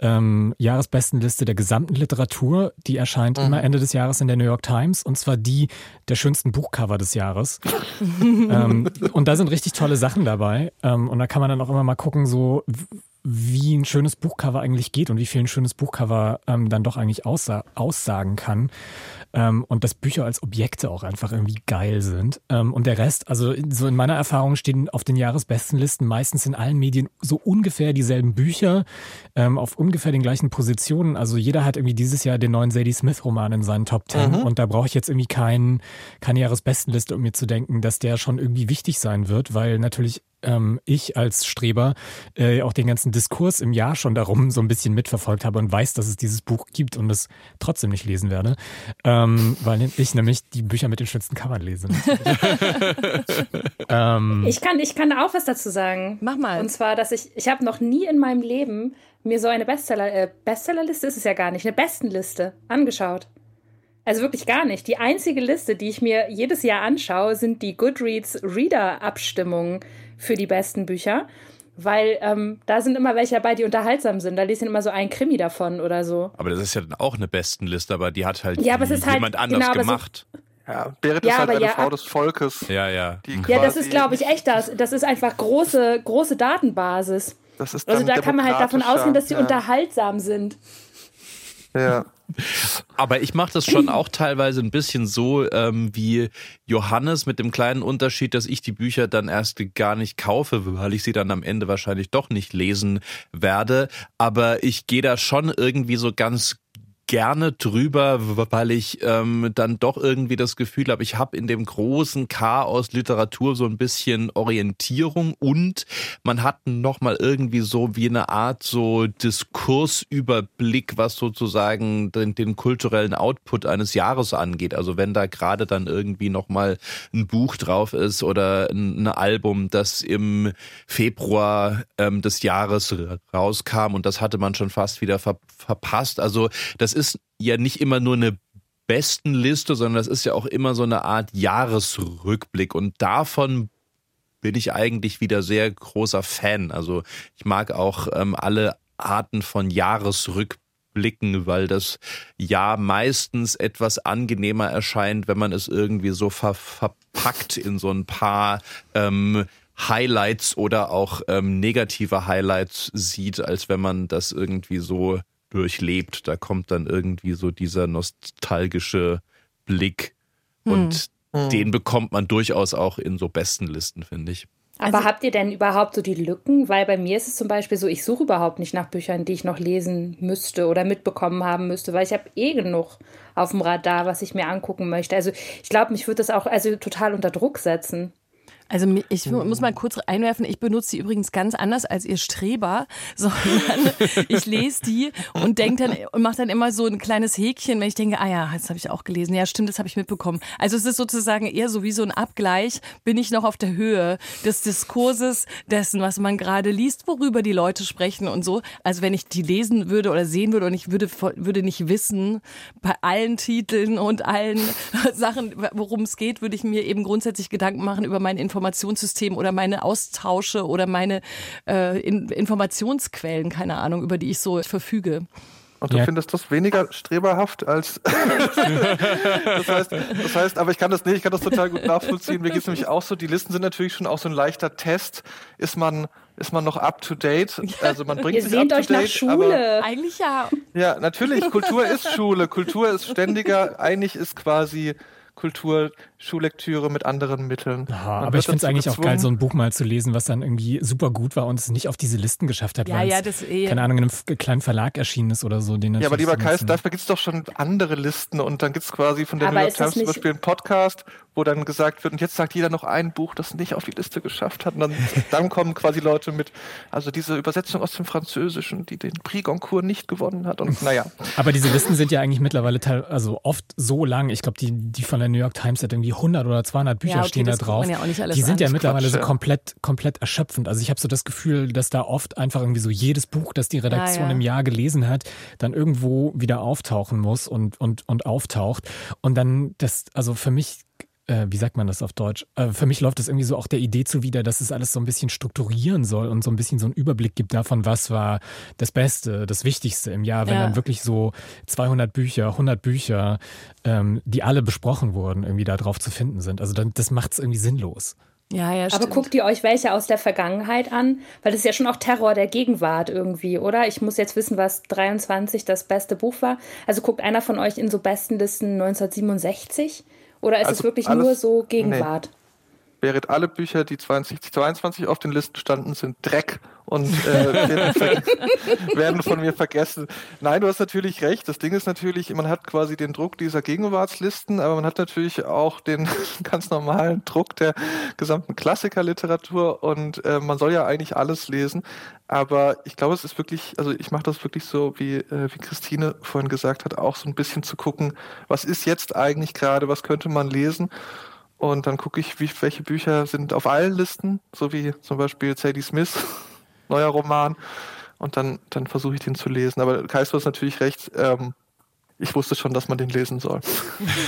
ähm, Jahresbestenliste der gesamten Literatur. Die erscheint mhm. immer Ende des Jahres in der New York Times, und zwar die der schönsten Buchcover des Jahres. ähm, und da sind richtig tolle Sachen dabei, ähm, und da kann man dann auch immer mal gucken, so wie ein schönes Buchcover eigentlich geht und wie viel ein schönes Buchcover ähm, dann doch eigentlich aussa- aussagen kann, ähm, und dass Bücher als Objekte auch einfach irgendwie geil sind. Ähm, und der Rest, also so in meiner Erfahrung stehen auf den Jahresbestenlisten meistens in allen Medien so ungefähr dieselben Bücher ähm, auf ungefähr den gleichen Positionen. Also jeder hat irgendwie dieses Jahr den neuen Zadie Smith Roman in seinen Top Ten mhm. und da brauche ich jetzt irgendwie kein, keine Jahresbestenliste, um mir zu denken, dass der schon irgendwie wichtig sein wird, weil natürlich ich als Streber äh, auch den ganzen Diskurs im Jahr schon darum so ein bisschen mitverfolgt habe und weiß, dass es dieses Buch gibt und es trotzdem nicht lesen werde, ähm, weil ich nämlich die Bücher mit den schönsten Covern lese. ähm, ich kann, ich kann auch was dazu sagen. Mach mal. Und zwar, dass ich, ich habe noch nie in meinem Leben mir so eine Bestseller, äh, Bestsellerliste ist es ja gar nicht, eine Bestenliste angeschaut. Also wirklich gar nicht. Die einzige Liste, die ich mir jedes Jahr anschaue, sind die Goodreads-Reader-Abstimmungen für die besten Bücher, weil ähm, da sind immer welche dabei, die unterhaltsam sind. Da lesen immer so ein Krimi davon oder so. Aber das ist ja dann auch eine Bestenliste, aber die hat halt, ja, die, jemand halt, anders genau, gemacht. So, ja, Berit ja, ist halt eine ja, Frau des Volkes. Ja, ja. Die ja, das ist, glaube ich, echt das. Das ist einfach große, große Datenbasis. Das ist dann also da kann man halt davon ausgehen, dass sie ja. unterhaltsam sind. Ja. Aber ich mache das schon auch teilweise ein bisschen so ähm, wie Johannes, mit dem kleinen Unterschied, dass ich die Bücher dann erst gar nicht kaufe, weil ich sie dann am Ende wahrscheinlich doch nicht lesen werde. Aber ich gehe da schon irgendwie so ganz gerne drüber, weil ich ähm, dann doch irgendwie das Gefühl habe, ich habe in dem großen Chaos Literatur so ein bisschen Orientierung, und man hat nochmal irgendwie so wie eine Art so Diskursüberblick, was sozusagen den, den kulturellen Output eines Jahres angeht. Also wenn da gerade dann irgendwie nochmal ein Buch drauf ist oder ein, ein Album, das im Februar ähm, des Jahres rauskam, und das hatte man schon fast wieder ver- verpasst. Also das ist ja nicht immer nur eine Bestenliste, sondern das ist ja auch immer so eine Art Jahresrückblick. Und davon bin ich eigentlich wieder sehr großer Fan. Also ich mag auch ähm, alle Arten von Jahresrückblicken, weil das Jahr meistens etwas angenehmer erscheint, wenn man es irgendwie so ver- verpackt in so ein paar ähm, Highlights oder auch ähm, negative Highlights sieht, als wenn man das irgendwie so durchlebt. Da kommt dann irgendwie so dieser nostalgische Blick, und hm. den bekommt man durchaus auch in so Bestenlisten, finde ich. Aber also, habt ihr denn überhaupt so die Lücken? Weil bei mir ist es zum Beispiel so, ich suche überhaupt nicht nach Büchern, die ich noch lesen müsste oder mitbekommen haben müsste, weil ich habe eh genug auf dem Radar, was ich mir angucken möchte. Also ich glaube, mich würde das auch also total unter Druck setzen. Also ich muss mal kurz einwerfen, ich benutze die übrigens ganz anders als ihr Streber, sondern ich lese die und denke dann und mache dann immer so ein kleines Häkchen, wenn ich denke, ah ja, das habe ich auch gelesen, ja stimmt, das habe ich mitbekommen. Also es ist sozusagen eher so wie so ein Abgleich, bin ich noch auf der Höhe des Diskurses dessen, was man gerade liest, worüber die Leute sprechen und so. Also wenn ich die lesen würde oder sehen würde, und ich würde, würde nicht wissen, bei allen Titeln und allen Sachen, worum es geht, würde ich mir eben grundsätzlich Gedanken machen über meine Informationen. Informationssystem oder meine Austausche oder meine äh, in- Informationsquellen, keine Ahnung, über die ich so verfüge. Und du ja. findest das weniger streberhaft als das, heißt, das heißt, aber ich kann das nicht, ich kann das total gut nachvollziehen. Mir geht es nämlich auch so, die Listen sind natürlich schon auch so ein leichter Test. Ist man, ist man noch up to date? Also man bringt Ihr sich up to date. Ihr sehnt euch nach Schule. Aber, Eigentlich ja. Ja, natürlich. Kultur ist Schule. Kultur ist ständiger. Eigentlich ist quasi Kultur, Schullektüre mit anderen Mitteln. Aha, aber ich finde es eigentlich gezwungen. Auch geil, so ein Buch mal zu lesen, was dann irgendwie super gut war und es nicht auf diese Listen geschafft hat, ja, weil ja, es, eh. keine Ahnung, in einem kleinen Verlag erschienen ist oder so. Den ja, aber lieber Kais, dafür gibt es doch schon andere Listen, und dann gibt es quasi von der New York Times zum Beispiel einen Podcast, wo dann gesagt wird, und jetzt sagt jeder noch ein Buch, das nicht auf die Liste geschafft hat, und dann, dann kommen quasi Leute mit, also diese Übersetzung aus dem Französischen, die den Prix Goncourt nicht gewonnen hat, und naja. Aber diese Listen sind ja eigentlich mittlerweile teil, also oft so lang, ich glaube, die, die von der New York Times hat irgendwie hundert oder zweihundert Bücher ja, okay, stehen da drauf. Ja, die sind an. Ja mittlerweile Quatsch, so komplett, komplett erschöpfend. Also ich habe so das Gefühl, dass da oft einfach irgendwie so jedes Buch, das die Redaktion ja, ja. im Jahr gelesen hat, dann irgendwo wieder auftauchen muss und, und, und auftaucht. Und dann, das, also für mich, äh, wie sagt man das auf Deutsch? Äh, für mich läuft das irgendwie so auch der Idee zuwider, dass es alles so ein bisschen strukturieren soll und so ein bisschen so einen Überblick gibt davon, was war das Beste, das Wichtigste im Jahr, wenn ja. dann wirklich so zweihundert Bücher, hundert Bücher, ähm, die alle besprochen wurden, irgendwie da drauf zu finden sind. Also dann, das macht es irgendwie sinnlos. Ja, ja, stimmt. Aber guckt ihr euch welche aus der Vergangenheit an? Weil das ist ja schon auch Terror der Gegenwart irgendwie, oder? Ich muss jetzt wissen, was dreiundzwanzig das beste Buch war. Also guckt einer von euch in so Bestenlisten neunzehnhundertsiebenundsechzig? Oder ist also es wirklich alles, nur so Gegenwart? Nee. Berit, alle Bücher, die zweitausendzweiundzwanzig auf den Listen standen, sind Dreck und äh, werden, ver- werden von mir vergessen. Nein, du hast natürlich recht. Das Ding ist natürlich, man hat quasi den Druck dieser Gegenwartslisten, aber man hat natürlich auch den ganz normalen Druck der gesamten Klassikerliteratur, und äh, man soll ja eigentlich alles lesen. Aber ich glaube, es ist wirklich, also ich mache das wirklich so, wie, äh, wie Christine vorhin gesagt hat, auch so ein bisschen zu gucken, was ist jetzt eigentlich gerade, was könnte man lesen? Und dann gucke ich, wie, welche Bücher sind auf allen Listen, so wie zum Beispiel Zadie Smith, neuer Roman, und dann, dann versuche ich den zu lesen. Aber Kais, du hast natürlich recht, ähm, ich wusste schon, dass man den lesen soll.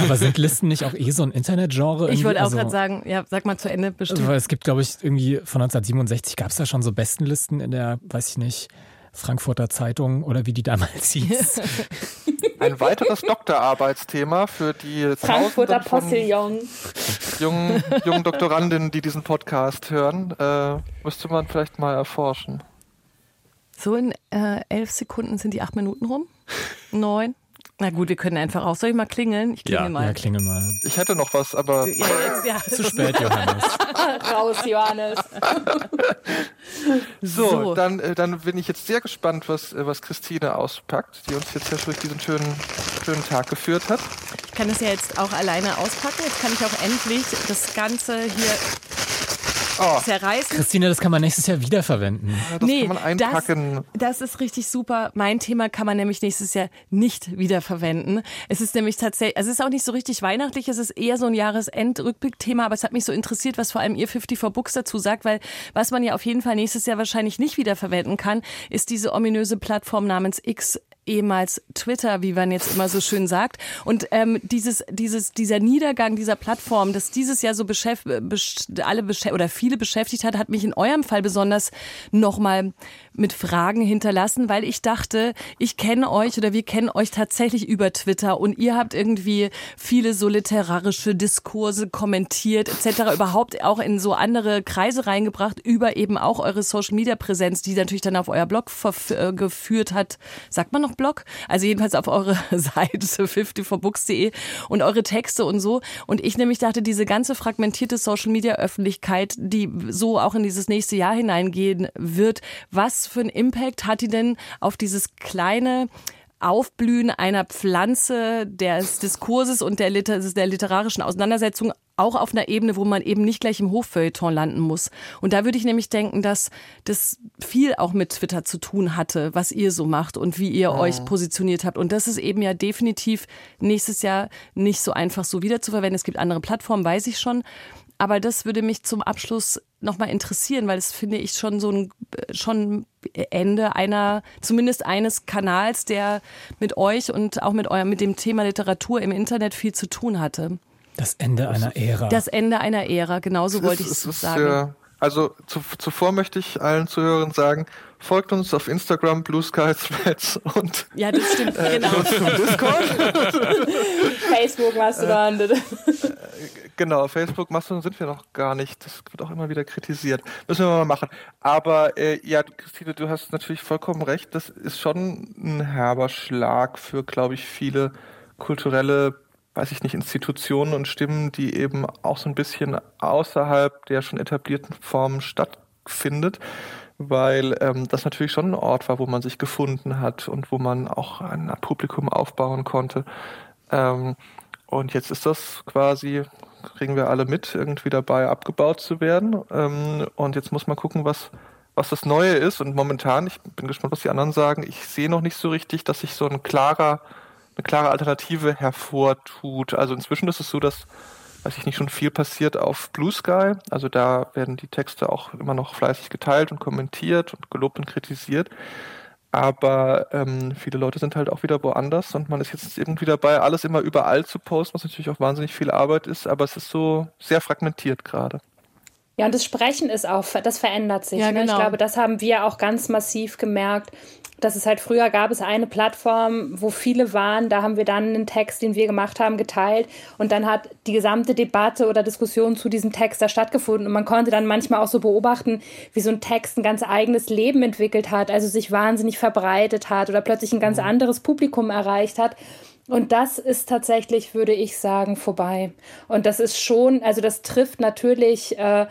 Aber sind Listen nicht auch eh so ein Internetgenre? Ich wollte auch also, gerade sagen, ja, sag mal zu Ende bestimmt. Es gibt, glaube ich, irgendwie von neunzehnhundertsiebenundsechzig gab es da schon so Bestenlisten in der, weiß ich nicht, Frankfurter Zeitung oder wie die damals hieß. Ein weiteres Doktorarbeitsthema für die Frankfurter Postillon. Jungen, jungen Doktorandinnen, die diesen Podcast hören, äh, müsste man vielleicht mal erforschen. So in äh, elf Sekunden sind die acht Minuten rum. neun. Na gut, wir können einfach auch. Soll ich mal klingeln? Ich klingel ja. mal. Ja, klingel mal. Ich hätte noch was, aber... Ja, jetzt, ja. Zu spät, Johannes. Raus, Johannes. so, so. Dann, dann bin ich jetzt sehr gespannt, was, was Christine auspackt, die uns jetzt ja durch diesen schönen, schönen Tag geführt hat. Ich kann das ja jetzt auch alleine auspacken. Jetzt kann ich auch endlich das Ganze hier... Oh. Zerreißen. Christine, das kann man nächstes Jahr wiederverwenden. Ja, das nee, kann man einpacken. Das, das ist richtig super. Mein Thema kann man nämlich nächstes Jahr nicht wiederverwenden. Es ist nämlich tatsächlich, also es ist auch nicht so richtig weihnachtlich, es ist eher so ein Jahresend-Rückblick-Thema, aber es hat mich so interessiert, was vor allem ihr vierundfünfzig Books dazu sagt, weil was man ja auf jeden Fall nächstes Jahr wahrscheinlich nicht wiederverwenden kann, ist diese ominöse Plattform namens X, ehemals Twitter, wie man jetzt immer so schön sagt. Und ähm, dieses, dieses, dieser Niedergang dieser Plattform, das dieses Jahr so beschäft, besch- alle beschäft- oder viele beschäftigt hat, hat mich in eurem Fall besonders nochmal mit Fragen hinterlassen, weil ich dachte, ich kenne euch oder wir kennen euch tatsächlich über Twitter und ihr habt irgendwie viele so literarische Diskurse kommentiert et cetera, überhaupt auch in so andere Kreise reingebracht, über eben auch eure Social-Media-Präsenz, die natürlich dann auf euer Blog verf- geführt hat, sagt man noch Blog, also jedenfalls auf eure Seite fünfundfünfzig books punkt de und eure Texte und so. Und ich nämlich dachte, diese ganze fragmentierte Social-Media-Öffentlichkeit, die so auch in dieses nächste Jahr hineingehen wird, was für einen Impact hat die denn auf dieses kleine Aufblühen einer Pflanze des Diskurses und der, Liter- der literarischen Auseinandersetzung auch auf einer Ebene, wo man eben nicht gleich im Hochfeuilleton landen muss. Und da würde ich nämlich denken, dass das viel auch mit Twitter zu tun hatte, was ihr so macht und wie ihr ja. euch positioniert habt. Und das ist eben ja definitiv nächstes Jahr nicht so einfach so wiederzuverwenden. Es gibt andere Plattformen, weiß ich schon. Aber das würde mich zum Abschluss nochmal interessieren, weil das finde ich schon so ein schon Ende einer, zumindest eines Kanals, der mit euch und auch mit eurem, mit dem Thema Literatur im Internet viel zu tun hatte. Das Ende einer Ära. Das Ende einer Ära, genau so wollte ich es sagen. Ja, also zu, zuvor möchte ich allen Zuhörern sagen, folgt uns auf Instagram, Blue Sky Threads und ja, das stimmt, äh, genau. Discord. Facebook machst du da. Genau, Facebook, Mastodon sind wir noch gar nicht. Das wird auch immer wieder kritisiert. Müssen wir mal machen. Aber äh, ja, Christine, du hast natürlich vollkommen recht. Das ist schon ein herber Schlag für, glaube ich, viele kulturelle, weiß ich nicht, Institutionen und Stimmen, die eben auch so ein bisschen außerhalb der schon etablierten Formen stattfindet. Weil ähm, das natürlich schon ein Ort war, wo man sich gefunden hat und wo man auch ein Publikum aufbauen konnte. Ähm, und jetzt ist das quasi... kriegen wir alle mit, irgendwie dabei abgebaut zu werden. Ähm, und jetzt muss man gucken, was, was das Neue ist. Und momentan, ich bin gespannt, was die anderen sagen, ich sehe noch nicht so richtig, dass sich so ein klarer, eine klare Alternative hervortut. Also inzwischen ist es so, dass, weiß ich nicht, schon viel passiert auf Blue Sky. Also da werden die Texte auch immer noch fleißig geteilt und kommentiert und gelobt und kritisiert. Aber ähm, viele Leute sind halt auch wieder woanders und man ist jetzt irgendwie dabei, alles immer überall zu posten, was natürlich auch wahnsinnig viel Arbeit ist, aber es ist so sehr fragmentiert gerade. Ja, und das Sprechen ist auch, das verändert sich. Ja, ne? Genau. Ich glaube, das haben wir auch ganz massiv gemerkt, dass es halt früher gab es eine Plattform, wo viele waren, da haben wir dann einen Text, den wir gemacht haben, geteilt und dann hat die gesamte Debatte oder Diskussion zu diesem Text da stattgefunden und man konnte dann manchmal auch so beobachten, wie so ein Text ein ganz eigenes Leben entwickelt hat, also sich wahnsinnig verbreitet hat oder plötzlich ein ganz anderes Publikum erreicht hat. Und das ist tatsächlich, würde ich sagen, vorbei. Und das ist schon, also das trifft natürlich äh,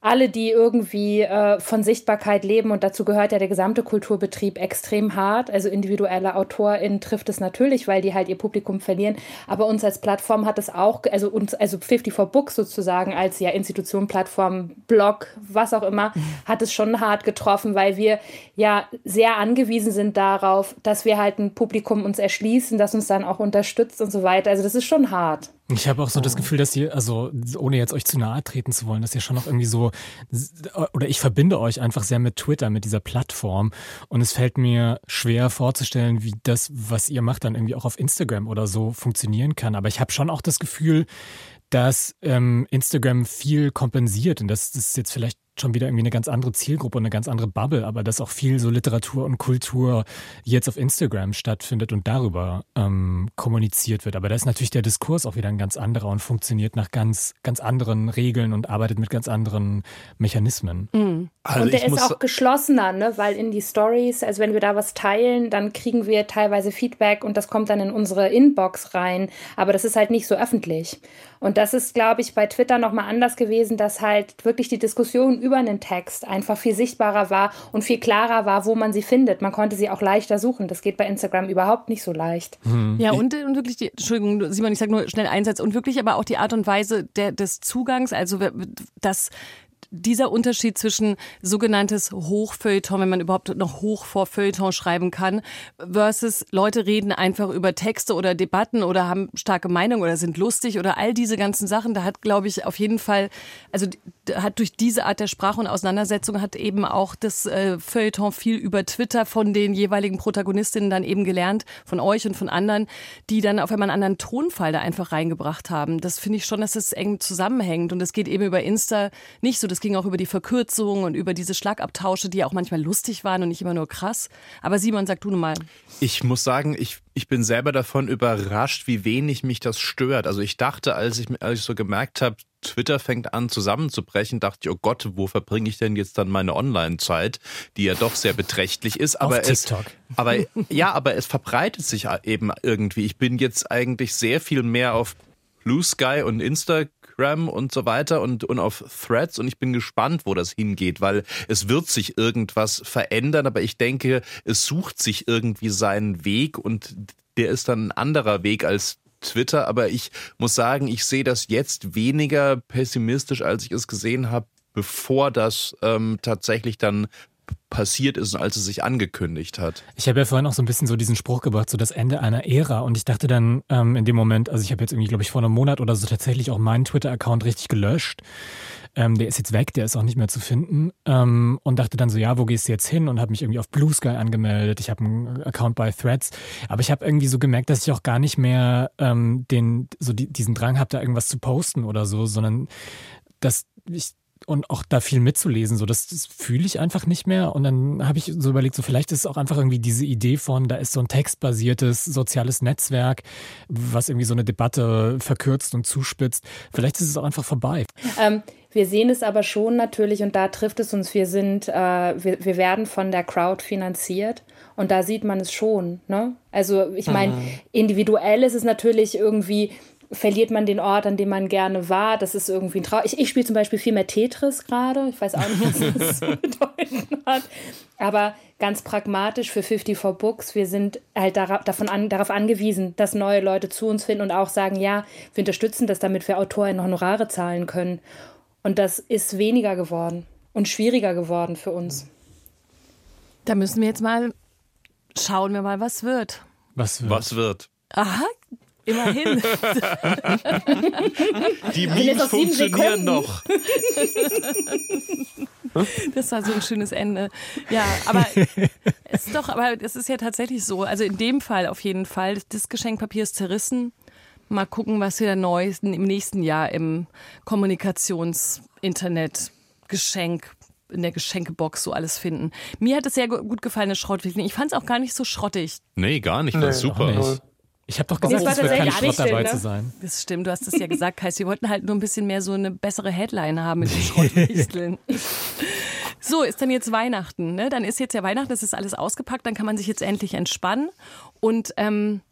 alle, die irgendwie äh, von Sichtbarkeit leben. Und dazu gehört ja der gesamte Kulturbetrieb extrem hart. Also individuelle AutorInnen trifft es natürlich, weil die halt ihr Publikum verlieren. Aber uns als Plattform hat es auch, also uns, also vierundfünfzig Books sozusagen als ja Institution, Plattform, Blog, was auch immer, hat es schon hart getroffen, weil wir ja sehr angewiesen sind darauf, dass wir halt ein Publikum uns erschließen, das uns dann auch unterstützt und so weiter. Also das ist schon hart. Ich habe auch so das Gefühl, dass ihr, also ohne jetzt euch zu nahe treten zu wollen, dass ihr schon noch irgendwie so, oder ich verbinde euch einfach sehr mit Twitter, mit dieser Plattform und es fällt mir schwer vorzustellen, wie das, was ihr macht, dann irgendwie auch auf Instagram oder so funktionieren kann. Aber ich habe schon auch das Gefühl, dass ähm, Instagram viel kompensiert und das ist jetzt vielleicht schon wieder irgendwie eine ganz andere Zielgruppe und eine ganz andere Bubble, aber dass auch viel so Literatur und Kultur jetzt auf Instagram stattfindet und darüber ähm, kommuniziert wird. Aber da ist natürlich der Diskurs auch wieder ein ganz anderer und funktioniert nach ganz, ganz anderen Regeln und arbeitet mit ganz anderen Mechanismen. Mhm. Also und der ist auch geschlossener, ne? Weil in die Stories, also wenn wir da was teilen, dann kriegen wir teilweise Feedback und das kommt dann in unsere Inbox rein. Aber das ist halt nicht so öffentlich. Und das ist, glaube ich, bei Twitter nochmal anders gewesen, dass halt wirklich die Diskussion über einen Text einfach viel sichtbarer war und viel klarer war, wo man sie findet. Man konnte sie auch leichter suchen. Das geht bei Instagram überhaupt nicht so leicht. Mhm. Ja, und, und wirklich, die, Entschuldigung, Simon, ich sage nur schnell einen Satz, und wirklich aber auch die Art und Weise der, des Zugangs, also das... Dieser Unterschied zwischen sogenanntes Hochfeuilleton, wenn man überhaupt noch hoch vor Feuilleton schreiben kann, versus Leute reden einfach über Texte oder Debatten oder haben starke Meinungen oder sind lustig oder all diese ganzen Sachen, da hat, glaube ich, auf jeden Fall, also hat durch diese Art der Sprache und Auseinandersetzung hat eben auch das äh, Feuilleton viel über Twitter von den jeweiligen Protagonistinnen dann eben gelernt, von euch und von anderen, die dann auf einmal einen anderen Tonfall da einfach reingebracht haben. Das finde ich schon, dass es eng zusammenhängt und es geht eben über Insta nicht so, das ging auch über die Verkürzung und über diese Schlagabtausche, die ja auch manchmal lustig waren und nicht immer nur krass. Aber Simon, sag du nun mal. Ich muss sagen, ich, ich bin selber davon überrascht, wie wenig mich das stört. Also ich dachte, als ich, als ich so gemerkt habe, Twitter fängt an zusammenzubrechen, dachte ich, oh Gott, wo verbringe ich denn jetzt dann meine Online-Zeit, die ja doch sehr beträchtlich ist. Aber auf TikTok. Es, aber, ja, aber es verbreitet sich eben irgendwie. Ich bin jetzt eigentlich sehr viel mehr auf Blue Sky und Instagram und so weiter und, und auf Threads und ich bin gespannt, wo das hingeht, weil es wird sich irgendwas verändern, aber ich denke, es sucht sich irgendwie seinen Weg und der ist dann ein anderer Weg als Twitter, aber ich muss sagen, ich sehe das jetzt weniger pessimistisch, als ich es gesehen habe, bevor das ähm, tatsächlich dann passiert ist, als es sich angekündigt hat. Ich habe ja vorhin auch so ein bisschen so diesen Spruch gebracht, so das Ende einer Ära, und ich dachte dann ähm, in dem Moment, also ich habe jetzt irgendwie, glaube ich, vor einem Monat oder so tatsächlich auch meinen Twitter-Account richtig gelöscht. Ähm, der ist jetzt weg, der ist auch nicht mehr zu finden, ähm, und dachte dann so, ja, wo gehst du jetzt hin, und habe mich irgendwie auf Blue Sky angemeldet, ich habe einen Account bei Threads, aber ich habe irgendwie so gemerkt, dass ich auch gar nicht mehr ähm, den, so die, diesen Drang habe, da irgendwas zu posten oder so, sondern dass ich und auch da viel mitzulesen, so das, das fühle ich einfach nicht mehr. Und dann habe ich so überlegt, so vielleicht ist es auch einfach irgendwie diese Idee von, da ist so ein textbasiertes soziales Netzwerk, was irgendwie so eine Debatte verkürzt und zuspitzt. Vielleicht ist es auch einfach vorbei. Ähm, wir sehen es aber schon natürlich, und da trifft es uns, wir sind, äh, wir, wir werden von der Crowd finanziert. Und da sieht man es schon, ne? Also ich meine, ah. individuell ist es natürlich irgendwie... Verliert man den Ort, an dem man gerne war? Das ist irgendwie ein Traum. Ich, ich spiele zum Beispiel viel mehr Tetris gerade. Ich weiß auch nicht, was das zu bedeuten hat. Aber ganz pragmatisch für fifty-four Books, wir sind halt darauf, davon an, darauf angewiesen, dass neue Leute zu uns finden und auch sagen, ja, wir unterstützen das, damit wir AutorInnen Honorare zahlen können. Und das ist weniger geworden und schwieriger geworden für uns. Da müssen wir jetzt mal schauen, wir mal, was wird. Was wird? Was wird? Aha, immerhin. Die Memes funktionieren noch. Das war so ein schönes Ende. Ja, aber es ist doch, aber es ist ja tatsächlich so. Also in dem Fall auf jeden Fall. Das Geschenkpapier ist zerrissen. Mal gucken, was wir Neues im nächsten Jahr im Kommunikations-Internet-Geschenk in der Geschenkebox so alles finden. Mir hat es sehr gut gefallen, das Schrottwichteln. Ich fand es auch gar nicht so schrottig. Nee, gar nicht. Das ist super. Ich habe doch gesagt, es wird kein Schrott dabei zu sein. Das stimmt, du hast es ja gesagt, Kais. Wir wollten halt nur ein bisschen mehr so eine bessere Headline haben mit den Schrottwichteln. So, ist dann jetzt Weihnachten, ne? Dann ist jetzt ja Weihnachten, das ist alles ausgepackt, dann kann man sich jetzt endlich entspannen und ähm,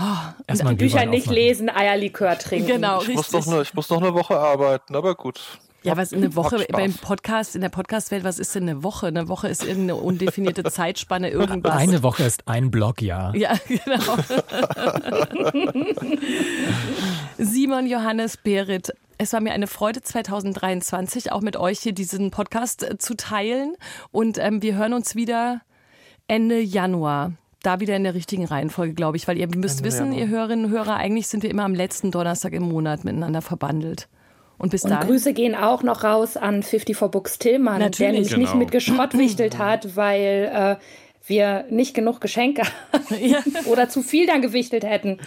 oh, erstmal Bücher nicht aufmachen. Lesen, Eierlikör trinken. Genau, ich, richtig. Muss doch nur, ich muss doch eine Woche arbeiten, aber gut. Ja, was eine Woche beim Podcast, in der Podcast-Welt, was ist denn eine Woche? Eine Woche ist irgendeine undefinierte Zeitspanne, irgendwas. Eine Woche ist ein Blogjahr. Ja, genau. Simon, Johannes, Berit, es war mir eine Freude, zwanzig dreiundzwanzig auch mit euch hier diesen Podcast zu teilen. Und ähm, wir hören uns wieder Ende Januar. Da wieder in der richtigen Reihenfolge, glaube ich. Weil ihr müsst wissen, ihr Hörerinnen und Hörer, eigentlich sind wir immer am letzten Donnerstag im Monat miteinander verbandelt. Und, bis und Grüße gehen auch noch raus an fifty-four Books Tillmann, natürlich, der nämlich genau. nicht mit geschrottwichtelt hat, weil äh, wir nicht genug Geschenke ja. oder zu viel dann gewichtelt hätten.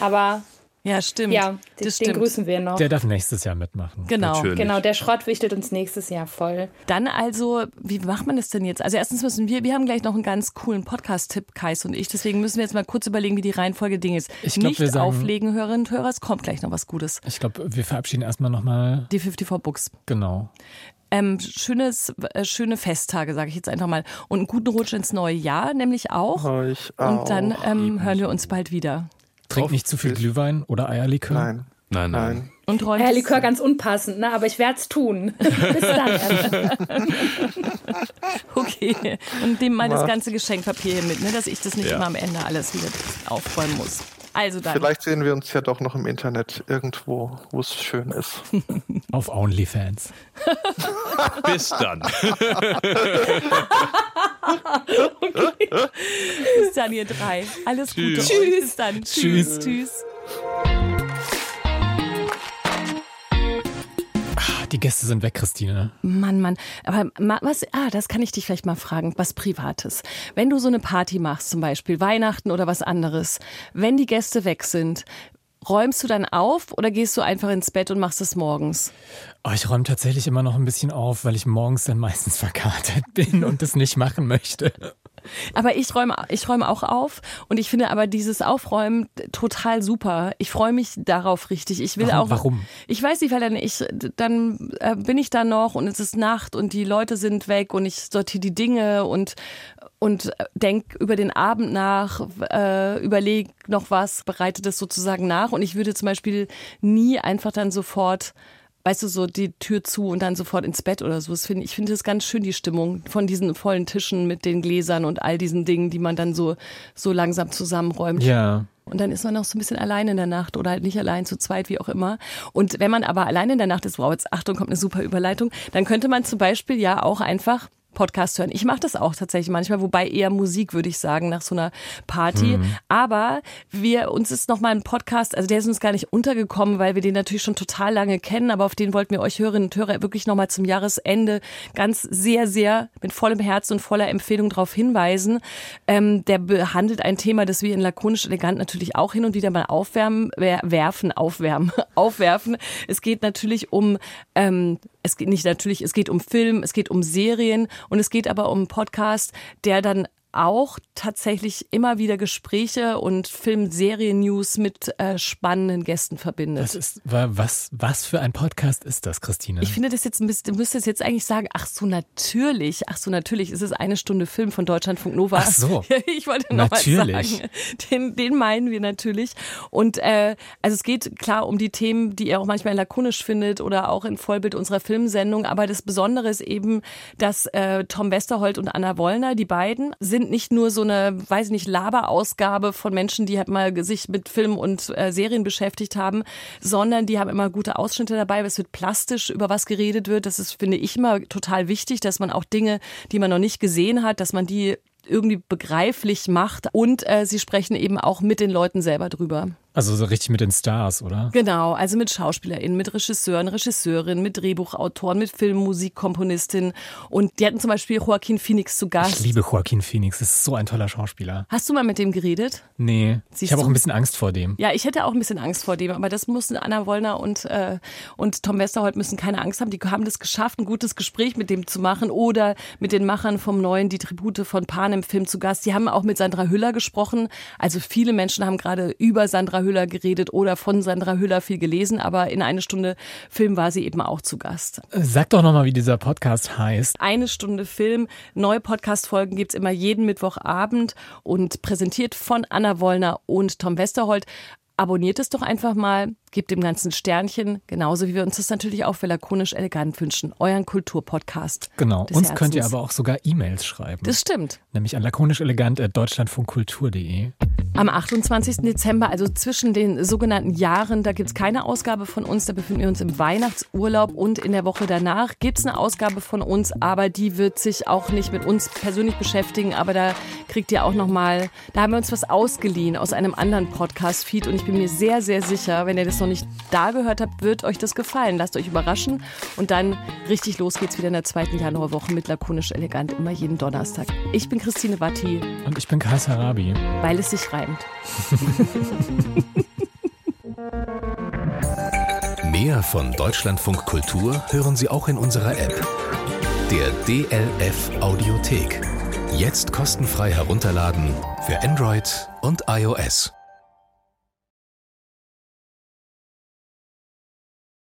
Aber Ja, stimmt. Ja, das den stimmt. grüßen wir noch. Der darf nächstes Jahr mitmachen. Genau, Natürlich. genau. Der Schrott wichtet uns nächstes Jahr voll. Dann also, wie macht man das denn jetzt? Also erstens müssen wir, wir haben gleich noch einen ganz coolen Podcast-Tipp, Kais und ich. Deswegen müssen wir jetzt mal kurz überlegen, wie die Reihenfolge Ding ist. Ich glaub, Nicht wir sagen, auflegen, Hörerinnen und Hörer, es kommt gleich noch was Gutes. Ich glaube, wir verabschieden erstmal nochmal die fünfundfünfzig Books. Genau. Ähm, schönes, äh, schöne Festtage, sage ich jetzt einfach mal. Und einen guten Rutsch ins neue Jahr, nämlich auch. Euch auch. Und dann ähm, hören wir uns bald wieder. Trink nicht zu viel Glühwein oder Eierlikör? Nein. Nein, nein. nein. Und Räumt Eierlikör ganz unpassend, ne? Aber ich werde es tun. Bis dann. Okay. Und dem mal das ganze Geschenkpapier hier mit, ne? Dass ich das nicht ja. immer am Ende alles wieder aufräumen muss. Also dann. Vielleicht sehen wir uns ja doch noch im Internet irgendwo, wo es schön ist. Auf OnlyFans. Bis dann. Okay. Bis dann, ihr drei. Alles Tschüss. Gute. Tschüss. Bis dann. Tschüss. Tschüss. Tschüss. Ach, die Gäste sind weg, Christine. Mann, Mann. Aber was? Ah, das kann ich dich vielleicht mal fragen. Was Privates. Wenn du so eine Party machst, zum Beispiel Weihnachten oder was anderes, wenn die Gäste weg sind, räumst du dann auf oder gehst du einfach ins Bett und machst es morgens? Oh, ich räume tatsächlich immer noch ein bisschen auf, weil ich morgens dann meistens verkatert bin und das nicht machen möchte. Aber ich räume ich räume auch auf und ich finde aber dieses Aufräumen total super. Ich freue mich darauf richtig. Ich will warum, auch warum? Ich weiß nicht, weil dann ich dann äh, bin ich da noch und es ist Nacht und die Leute sind weg und ich sortiere die Dinge und und denk über den Abend nach, äh, überleg noch was, bereite das sozusagen nach und ich würde zum Beispiel nie einfach dann sofort, weißt du, so die Tür zu und dann sofort ins Bett oder so. Das find, ich finde das ganz schön, die Stimmung von diesen vollen Tischen mit den Gläsern und all diesen Dingen, die man dann so, so langsam zusammenräumt. Ja. Und dann ist man noch so ein bisschen allein in der Nacht oder halt nicht allein, zu zweit, wie auch immer. Und wenn man aber allein in der Nacht ist, wow, jetzt Achtung, kommt eine super Überleitung, dann könnte man zum Beispiel ja auch einfach Podcast hören. Ich mache das auch tatsächlich manchmal, wobei eher Musik, würde ich sagen, nach so einer Party. Hm. Aber wir, uns ist nochmal ein Podcast, also der ist uns gar nicht untergekommen, weil wir den natürlich schon total lange kennen, aber auf den wollten wir euch Hörerinnen und Hörer wirklich nochmal zum Jahresende ganz sehr, sehr mit vollem Herzen und voller Empfehlung darauf hinweisen. Ähm, der behandelt ein Thema, das wir in Lakonisch Elegant natürlich auch hin und wieder mal aufwärmen, werfen, aufwärmen, aufwerfen. Es geht natürlich um ähm, Es geht nicht natürlich, es geht um Film, es geht um Serien und es geht aber um einen Podcast, der dann auch tatsächlich immer wieder Gespräche und Film-Serien-News mit äh, spannenden Gästen verbindet. Das ist, was, was für ein Podcast ist das, Christine? Ich finde das jetzt ein bisschen, du müsstest jetzt eigentlich sagen, ach so, natürlich, ach so, natürlich, es ist eine Stunde Film von Deutschlandfunk Nova. Ach so, ich wollte noch mal sagen, den, den meinen wir natürlich. Und äh, also es geht klar um die Themen, die ihr auch manchmal lakonisch findet oder auch in Vollbild unserer Filmsendung, aber das Besondere ist eben, dass äh, Tom Westerholt und Anna Wollner, die beiden, sind nicht nur so eine, weiß ich nicht, Laberausgabe von Menschen, die halt mal sich mit Filmen und äh, Serien beschäftigt haben, sondern die haben immer gute Ausschnitte dabei, es wird plastisch, über was geredet wird. Das ist, finde ich, immer total wichtig, dass man auch Dinge, die man noch nicht gesehen hat, dass man die irgendwie begreiflich macht und äh, sie sprechen eben auch mit den Leuten selber drüber. Also so richtig mit den Stars, oder? Genau, also mit SchauspielerInnen, mit Regisseuren, Regisseurinnen, mit Drehbuchautoren, mit Filmmusikkomponistinnen und die hatten zum Beispiel Joaquin Phoenix zu Gast. Ich liebe Joaquin Phoenix, das ist so ein toller Schauspieler. Hast du mal mit dem geredet? Nee, Siehst ich habe auch ein bisschen Angst vor dem. Ja, ich hätte auch ein bisschen Angst vor dem, aber das mussten Anna Wollner und, äh, und Tom Westerholt müssen keine Angst haben, die haben das geschafft, ein gutes Gespräch mit dem zu machen oder mit den Machern vom neuen Die Tribute von Panem Film zu Gast. Die haben auch mit Sandra Hüller gesprochen, also viele Menschen haben gerade über Sandra Hüller geredet oder von Sandra Hüller viel gelesen, aber in Eine Stunde Film war sie eben auch zu Gast. Sag doch nochmal, wie dieser Podcast heißt. Eine Stunde Film. Neue Podcast-Folgen gibt es immer jeden Mittwochabend und präsentiert von Anna Wollner und Tom Westerholt. Abonniert es doch einfach mal, gebt dem ganzen Sternchen, genauso wie wir uns das natürlich auch für Lakonisch Elegant wünschen, euren Kulturpodcast. Genau, uns Herzens. Könnt ihr aber auch sogar E-Mails schreiben. Das stimmt. Nämlich an lakonischelegant at deutschlandfunkkultur punkt de. Am achtundzwanzigsten Dezember, also zwischen den sogenannten Jahren, da gibt es keine Ausgabe von uns, da befinden wir uns im Weihnachtsurlaub und in der Woche danach gibt es eine Ausgabe von uns, aber die wird sich auch nicht mit uns persönlich beschäftigen, aber da kriegt ihr auch nochmal, da haben wir uns was ausgeliehen aus einem anderen Podcast-Feed und ich bin Ich bin mir sehr, sehr sicher, wenn ihr das noch nicht da gehört habt, wird euch das gefallen. Lasst euch überraschen und dann richtig los geht's wieder in der zweiten Januarwoche mit Lakonisch Elegant, immer jeden Donnerstag. Ich bin Christine Watty. Und ich bin Kais Harrabi. Weil es sich reimt. Mehr von Deutschlandfunk Kultur hören Sie auch in unserer App, der D L F Audiothek. Jetzt kostenfrei herunterladen für Android und iOS.